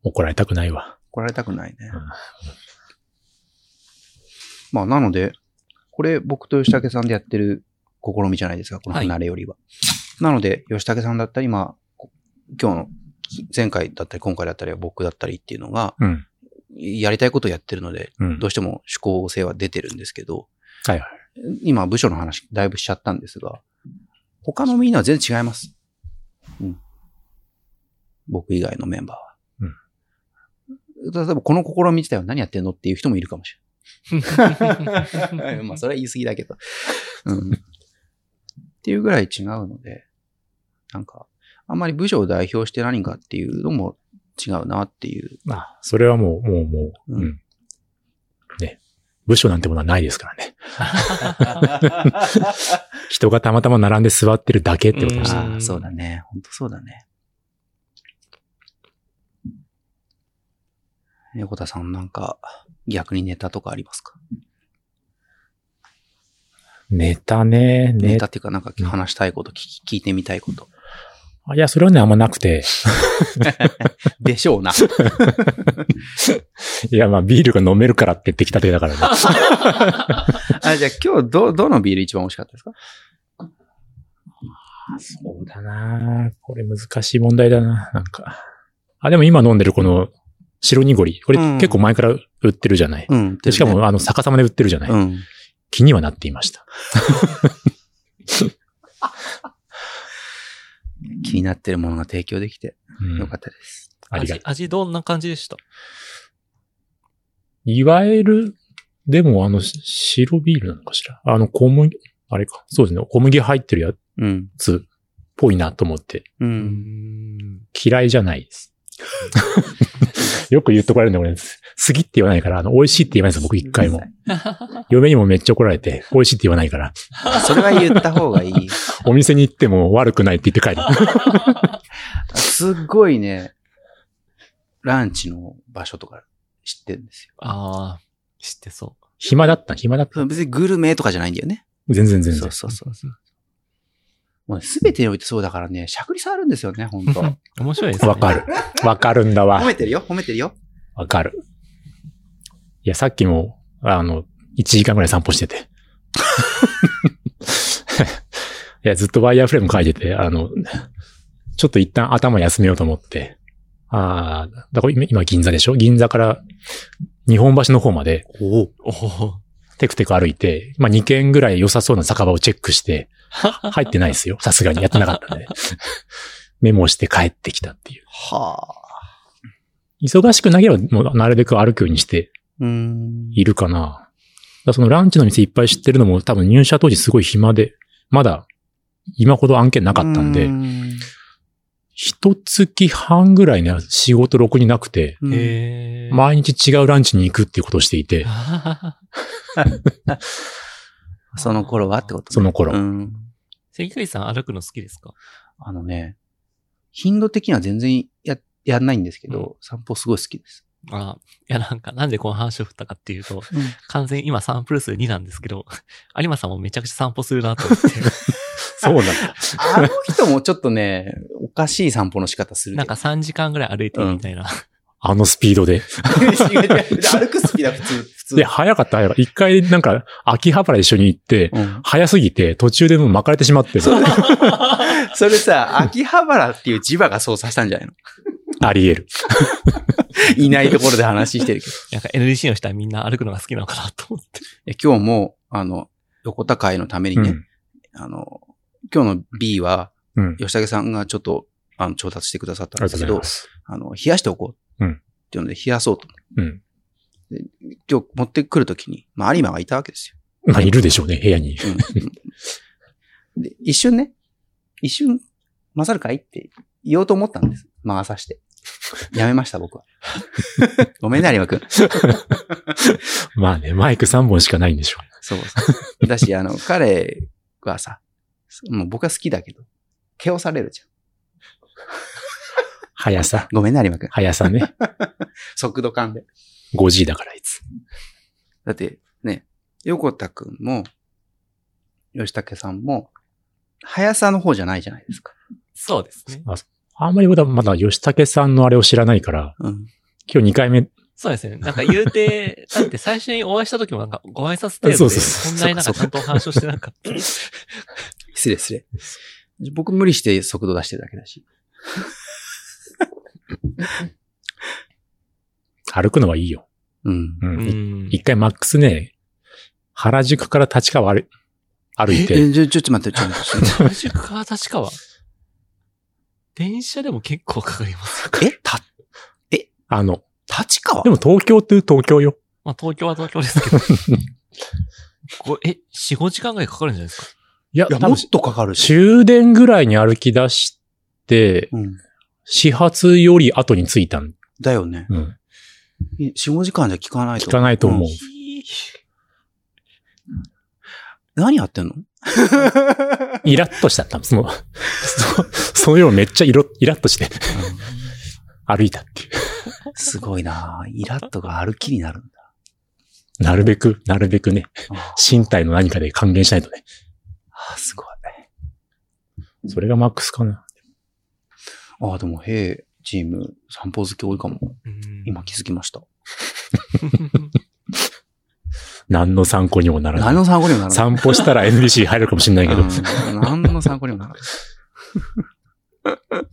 怒られたくないわ。怒られたくないね。うん、まあ、なので、これ僕と吉武さんでやってる試みじゃないですか、この離れよりは。はい、なので、吉武さんだったり、まあ、今日の、前回だったり、今回だったり、僕だったりっていうのが、うん、やりたいことをやってるので、うん、どうしても趣向性は出てるんですけど、はいはい、今、部署の話、だいぶしちゃったんですが、他のみんなは全然違います。うん、僕以外のメンバーは。例えばこの試み自体は何やってんのっていう人もいるかもしれない。まあそれは言い過ぎだけど、うん。っっていうぐらい違うので、なんか、あんまり部署を代表して何かっていうのも違うなっていう。まあ、それはもう、もう、もう、うん。うん、ね。部署なんてものはないですからね。人がたまたま並んで座ってるだけってことでした、うん。そうだね。本当そうだね。横田さんなんか逆にネタとかありますか？ネタね。ネタ、ネタっていうかなんか話したいこと、うん、聞いてみたいこと。いや、それはね、あんまなくて。でしょうな。いや、まあ、ビールが飲めるからって出来たてだからね。あ、じゃあ今日ど、どのビール一番美味しかったですか？そうだな。これ難しい問題だな。なんか。あ、でも今飲んでるこの白濁り。これ結構前から売ってるじゃない。うんうん、でしかも、あの、逆さまで売ってるじゃない。うん、気にはなっていました。気になってるものが提供できてよかったです。うん、ありがとう。味、味どんな感じでした？いわゆる、でもあの、白ビールなのかしら。あの、小麦、あれか。そうですね。小麦入ってるやつっぽいなと思って。うん、嫌いじゃないです。よく言っとこられるんで、俺、好きって言わないから、あの、美味しいって言わないです、僕一回も。嫁にもめっちゃ怒られて、美味しいって言わないから。それは言った方がいい。お店に行っても悪くないって言って帰る。すっごいね、ランチの場所とか知ってるんですよ。ああ、知ってそう。暇だった、暇だった。別にグルメとかじゃないんだよね。全然全然。そうそうそう。すべてにおいてそうだからね、しゃくり触るんですよね、ほんと。面白いですね。わかる。わかるんだわ。褒めてるよ、褒めてるよ。わかる。いや、さっきも、あの、いちじかんぐらい散歩してて。いや、ずっとワイヤーフレーム書いてて、あの、ちょっと一旦頭休めようと思って。ああ、だから今銀座でしょ？銀座から日本橋の方まで、おおテクテク歩いて、まあ、にけんぐらい良さそうな酒場をチェックして、入ってないですよ。さすがにやってなかったんで。メモして帰ってきたっていう。はあ。忙しくなければ、もうなるべく歩くようにして、いるかな。だそのランチの店いっぱい知ってるのも多分入社当時すごい暇で、まだ今ほど案件なかったんで、一月半ぐらいね、仕事ろくになくて、毎日違うランチに行くっていうことをしていて、その頃はってこと、ね、その頃。うん。関口さん歩くの好きですか？あのね、頻度的には全然や、やんないんですけど、うん、散歩すごい好きです。ああ、いやなんか、なんでこの話を振ったかっていうと、うん、完全に今サンプル数になんですけど、有馬さんもめちゃくちゃ散歩するなと思って。そうなんだ。あの人もちょっとね、おかしい散歩の仕方する。なんかさんじかんぐらい歩いてるみたいな。うん、あのスピードで。歩くスピードは普通、普通。で、早かった、早かった。一回、なんか、秋葉原一緒に行って、うん、早すぎて、途中でもう巻かれてしまって。それ、それさ、秋葉原っていう磁場が操作したんじゃないの？あり得る。いないところで話してるけど。なんか エヌディーシー の人はみんな歩くのが好きなのかなと思って。今日も、あの、横田会のためにね、うん、あの、今日の B は、うん、吉武さんがちょっと、あの、調達してくださったんですけど、あ, あの、冷やしておこう。うん。っていうので、冷やそうと。うん。で今日持ってくるときに、まあ、有馬がいたわけですよ。まあ、いるでしょうね、部屋に。うん、で一瞬ね、一瞬、混ざるかいって言おうと思ったんです。回さして。やめました、僕は。ごめんね、有馬くん。まあね、マイクさんぼんしかないんでしょう。そうそう。だし、あの、彼はさ、もう僕は好きだけど、蹴をされるじゃん。速さ。ごめんね、有馬くん。速さね。速度感で。ごじだから、いつ。だって、ね、横田くんも、吉武さんも、速さの方じゃないじゃないですか。そうですね。あ, あんまりまだ吉武さんのあれを知らないから、うん、今日にかいめ。そうですね。なんか言うて、だって最初にお会いした時もなんかご挨拶程度で、そうそうそう、そんなになんかちゃんとお話をしてなかった。失礼失礼。僕無理して速度出してるだけだし。歩くのはいいよ。うん。うん。一回マックスね、原宿から立川歩いて。え、ちょ、ちょっと待って、ちょっと待って。原宿から立川？電車でも結構かかりますか？え？た、え？あの、立川？でも東京って東京よ。まあ東京は東京ですけど。え、よん、ごじかんぐらいかかるんじゃないですか？いや、いやもっとかかる。終電ぐらいに歩き出して、うん、始発より後に着いたんだよね。うん。よん、ごじかんじゃ効かないと。効かないと思う。うん、何やってんの？イラッとしちゃったんです。もうそ、そのようめっちゃイラッとして、うん、歩いたっていう。すごいなぁ。イラッとが歩きになるんだ。なるべく、なるべくね、身体の何かで還元しないとね。ああ、すごいね。それがマックスかな。ああ、でも、へえ、チーム、散歩好き多いかも。今気づきました。何の参考にもならない。何の参考にもならない。散歩したら エヌディーシー 入るかもしれないけど。何の参考にもならない。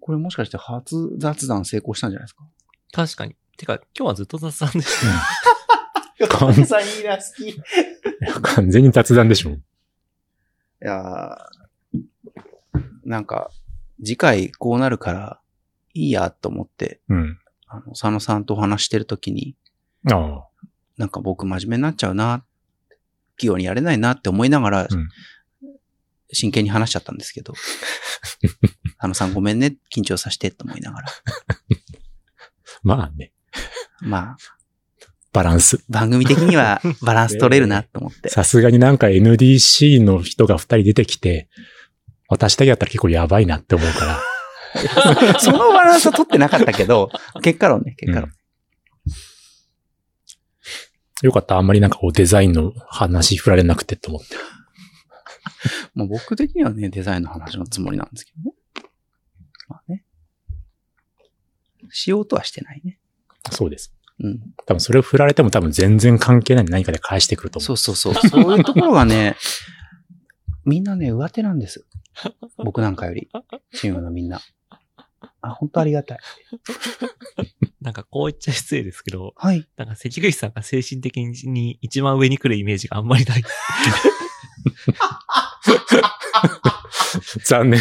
これもしかして初雑談成功したんじゃないですか？確かに。てか、今日はずっと雑談でした。うん、さんいいな、好き。いや、完全に雑談でしょ。いやなんか、次回こうなるから、いいやと思って、うん、あの佐野さんとお話してるときに、あなんか僕真面目になっちゃうな、器用にやれないなって思いながら、うん、真剣に話しちゃったんですけど、佐野さんごめんね、緊張させてって思いながら。まあね。まあ。バランス。番組的にはバランス取れるなと思って。さすがになんか エヌディーシー の人がふたり出てきて、私だけだったら結構やばいなって思うから。そのバランスは取ってなかったけど、結果論ね、結果論、うん。よかった。あんまりなんかこうデザインの話振られなくてと思って。もう僕的にはね、デザインの話のつもりなんですけどね。まあね。しようとはしてないね。そうです。うん。多分それを振られても多分全然関係ない何かで返してくると思う。そうそうそう。そういうところがね、みんなね、上手なんです。僕なんかより、チームのみんな。あ、本当ありがたい。なんかこう言っちゃ失礼ですけど、はい。なんか関口さんが精神的に一番上に来るイメージがあんまりない。残念。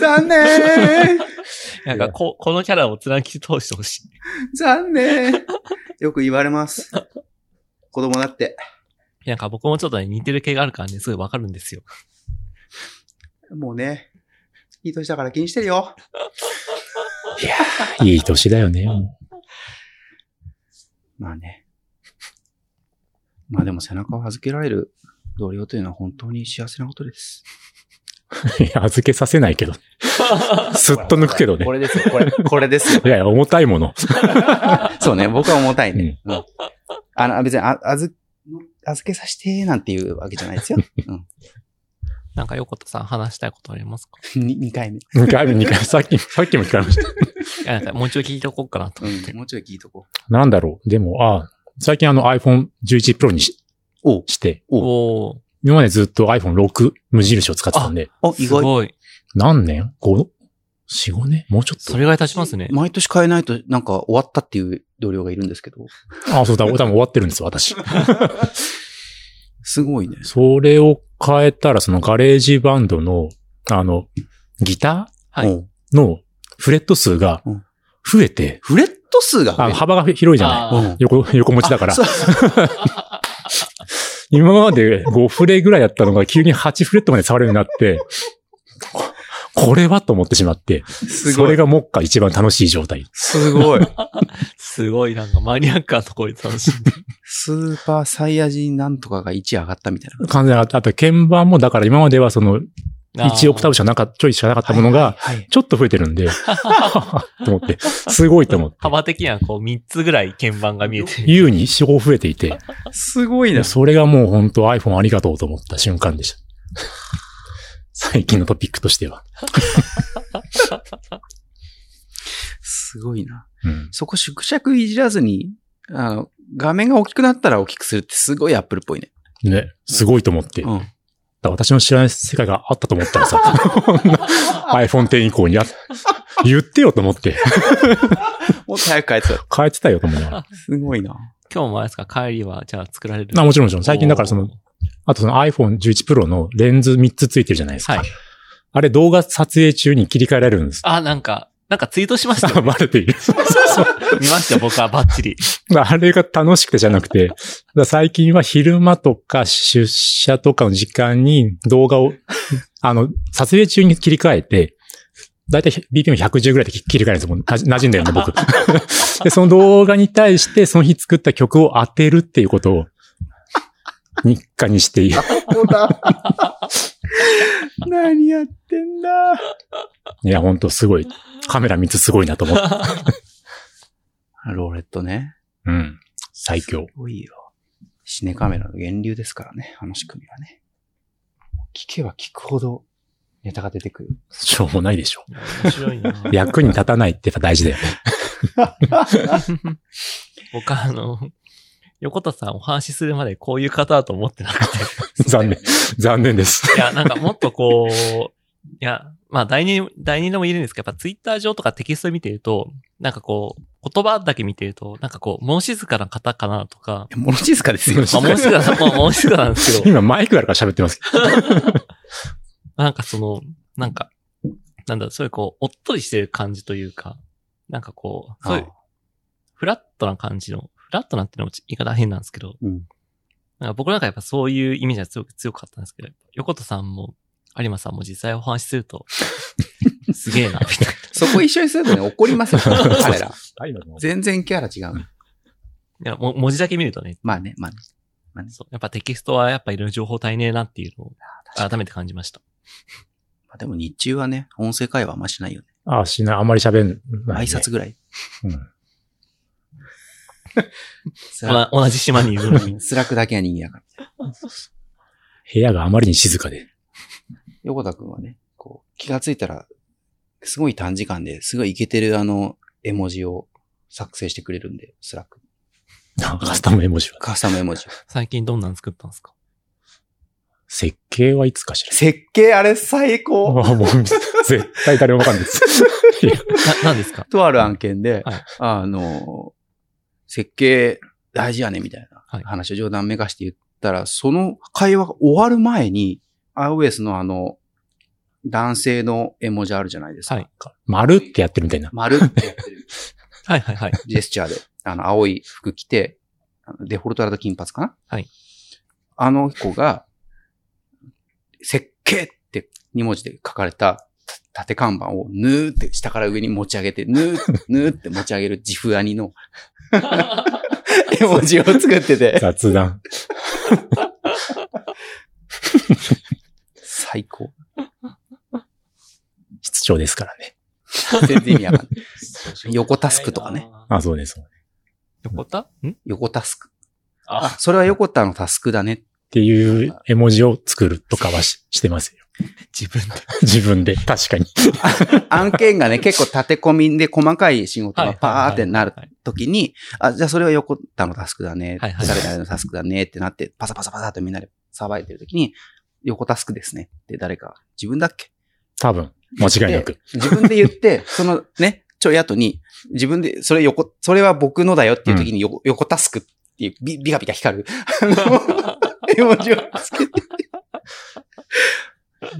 残念。なんかこ、このキャラを貫き通してほしい。残念。よく言われます。子供だって。なんか僕もちょっと、ね、似てる系があるからね、すごいわかるんですよ。もうね、いい歳だから気にしてるよ。いやー、いい歳だよね。まあね。まあでも背中を預けられる同僚というのは本当に幸せなことです。いや、預けさせないけど。すっと抜くけどね。これですよ、これ。これですよ。いやいや、重たいもの。そうね、僕は重たいね。うん、あの、別にあ、あず、預けさせて、なんていうわけじゃないですよ。うん、なんか、横田さん話したいことありますか？ に 回目。にかいめ、にかいめ。さっき、さっきも聞かれました。いや、もうちょい聞いとこうかなと思って、うん。もうちょい聞いとこう。なんだろう。でも、ああ、最近あの アイフォンイレブンプロに し, おして、お今までずっと アイフォンシックス 無印を使ってたんで。あ、あ意外。何年 ?ご、よん、ごねんもうちょっと。それぐらい経ちますね。毎年変えないとなんか終わったっていう同僚がいるんですけど。あ, あ、そうだ。多分終わってるんですよ、私。すごいね。それを変えたら、そのガレージバンドの、あの、ギターのフレット数が増えて。うん、フレット数が増える？あ、幅が広いじゃない。横、横持ちだから。今までごフレぐらいだったのが急にはちフレットまで触れるようになって、これはと思ってしまって、それが目下一番楽しい状態。すごい。すごいなんかマニアックなところで楽しんで。スーパーサイヤ人なんとかがいち上がったみたいな。完全に、あと鍵盤もだから今まではそのいちオクターブしかなかった、ちょいしかなかったものが、ちょっと増えてるんで、と思って、すごいと思って。幅的にはこうみっつぐらい鍵盤が見えてる。優によん、ご増えていて。すごいな。それがもう本当 iPhone ありがとうと思った瞬間でした。最近のトピックとしては。すごいな。うん、そこ縮尺いじらずに、あの、画面が大きくなったら大きくするってすごい Apple っぽいね。ね、すごいと思って。うん私の知らない世界があったと思ったらさ、アイフォンテン 以降にや、言ってよと思って。もっと早く変えてた。変えてたよと思うな。すごいな。今日もあれですか、帰りはじゃあ作られる？あ、もちろんもちろん。最近だからその、あとその アイフォンイレブンプロ のレンズみっつついてるじゃないですか。はい。あれ動画撮影中に切り替えられるんです。あ、なんか、なんかツイートしましたよ、ね。バレている。見ました、僕はバッチリ。あれが楽しくてじゃなくて、最近は昼間とか出社とかの時間に動画を、あの、撮影中に切り替えて、だいたい ビーピーエムひゃくじゅう ぐらいで切り替えるんですよ。もう馴染んだよね、僕。で、その動画に対して、その日作った曲を当てるっていうことを、日課にしている。何やってんだ。いや、ほんとすごい。カメラみっつすごいなと思った。ローレットね。うん。最強。すごいよ。シネカメラの源流ですからね、あの仕組みはね。聞けば聞くほどネタが出てくる。しょうもないでしょ。面白いな。役に立たないってやっぱ大事だよね。僕あの、横田さんお話しするまでこういう方だと思ってなくて。残念。残念です。いや、なんかもっとこう、いや、まあ、第二、第二でも言えるんですけど、やっぱツイッター上とかテキスト見てると、なんかこう、言葉だけ見てると、なんかこう、物静かな方かなとか。物静かですよ。まあ、物静かな、物静かなんですけど。今マイクあるから喋ってますけど。なんかその、なんか、なんだ、そういうこう、おっとりしてる感じというか、なんかこう、そういう、フラットな感じの、フラットなっていうのも言い方変なんですけど、うん、なんか僕なんかやっぱそういうイメージは強く強かったんですけど、横田さんも、有馬さんも実際お話しすると、すげえな、みたいな。そこ一緒にするとね、怒りますよ、彼ら。全然キャラ違う。いや、も文字だけ見るとね。まあね、まあね。まあねそうやっぱテキストはやっぱいろいろ情報足りねえなっていうのを改めて感じました。まあでも日中はね、音声会話あんましないよね。ああ、しない。あんまり喋んない、ね。挨拶ぐらい。うん。同じ島にいるのに。スラックだけは人間だから。部屋があまりに静かで。横田くんはね、こう、気がついたら、すごい短時間ですごいイケてるあの、絵文字を作成してくれるんで、スラック。カスタム絵文字は。カスタム絵文字。最近どんなの作ったんですか？設計はいつかしら。設計あれ最高。もう、絶対誰もわかんないです。何ですか？とある案件で、はい、あの、設計大事やねみたいな話を冗談めかして言ったら、はい、その会話が終わる前に、iOS のあの、男性の絵文字あるじゃないですか。はい。丸ってやってるみたいな。丸ってやってる。はいはいはい。ジェスチャーで。あの、青い服着て、デフォルトだと金髪かな？はい。あの子が、設計ってに文字で書かれた縦看板をぬーって下から上に持ち上げて、ぬー、ぬーって持ち上げるジフアニの絵文字を作ってて。雑談。最高。室長ですからね。全然意味わかんない。横タスクとかね。あ、そうです。横タ？ん？横タスク。あ、あ、それは横田のタスクだね。っていう絵文字を作るとかは し, してますよ。自分で。自分で、確かに。案件がね、結構立て込みで細かい仕事がパーってなるときに、あ、じゃあそれは横田のタスクだね。はいはい、誰々のタスクだねってなって、パサパサパサとみんなで騒いでるときに、横タスクですね。って誰か、自分だっけ？多分。間違いなく。自分で言って、そのね、ちょい後に、自分で、それ横、それは僕のだよっていう時に横、うん、横タスクっていうビ、ビカビカ光る。絵文字をつけて。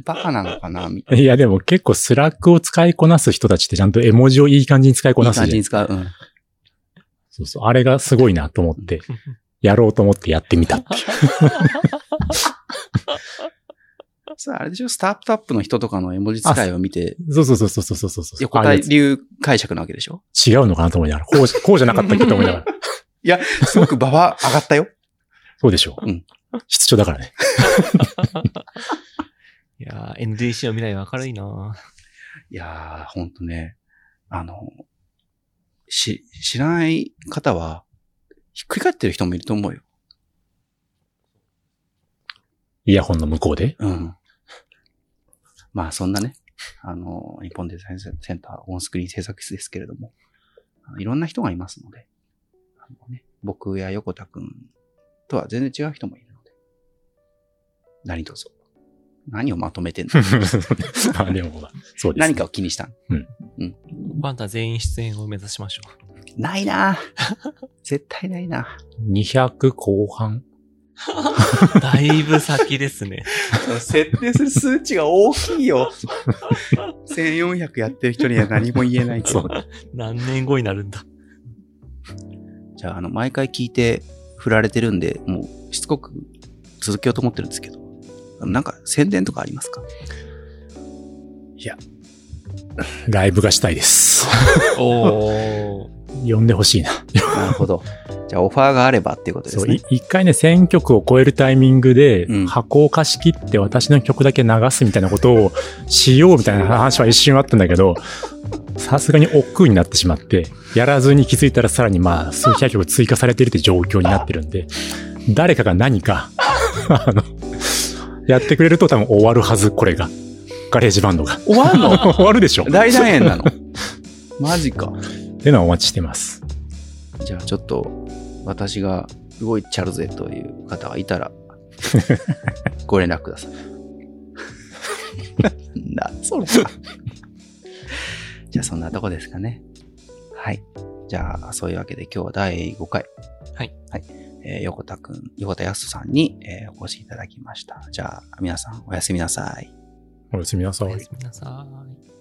バカなのかなみたいな。いや、でも結構スラックを使いこなす人たちってちゃんと絵文字をいい感じに使いこなすじゃん。いい感じに使う。うん。そうそう。あれがすごいなと思って、やろうと思ってやってみたっていう。さあ、あれでしょ、スタートアップの人とかの絵文字使いを見て。そうそうそうそうそうそうそう。横田流解釈なわけでしょ？違うのかなと思いながら。こう、こうじゃなかったっけと思いながら。いや、すごく馬場上がったよ。そうでしょう。うん。室長だからね。いやー、エヌディーシー の未来は明るいなー。いやー、ほんとね。あの、し、知らない方は、ひっくり返ってる人もいると思うよ。イヤホンの向こうで？うん。まあそんなね、あの、日本デザインセンターオンスクリーン制作室ですけれども、いろんな人がいますので、あのね、僕や横田くんとは全然違う人もいるので、何とぞ。何をまとめてんの？あ、でもそうです、ね。何かを気にしたん？うん。うん。バンタ全員出演を目指しましょう。ないなぁ。絶対ないな。にひゃく後半だいぶ先ですね。設定する数値が大きいよ。せんよんひゃくやってる人には何も言えないけど。何年後になるんだ。じゃあ、あの、毎回聞いて振られてるんで、もうしつこく続けようと思ってるんですけど、なんか宣伝とかありますか？いや、ライブがしたいです。おー。呼んでほしいな。なるほど。じゃあオファーがあればっていうことですね。そう、一回ね、せんきょくを超えるタイミングで、うん、箱を貸し切って私の曲だけ流すみたいなことをしようみたいな話は一瞬あったんだけど、さすがに億劫になってしまって、やらずに気づいたらさらにまあ、数百曲追加されてるって状況になってるんで、誰かが何か、あの、やってくれると多分終わるはず、これが。ガレージバンドが。終わるの？終わるでしょ。大団円なの。マジか。っていうのはお待ちしてます。じゃあちょっと私が動いちゃるぜという方がいたらご連絡ください。なんそれ。じゃあそんなとこですかね。はい。じゃあそういうわけで今日はだいごかい。はい。はい。えー、横田くん、横田康人さんに、えー、お越しいただきました。じゃあ皆さんおやすみなさい。おやすみなさい。おやすみなさい。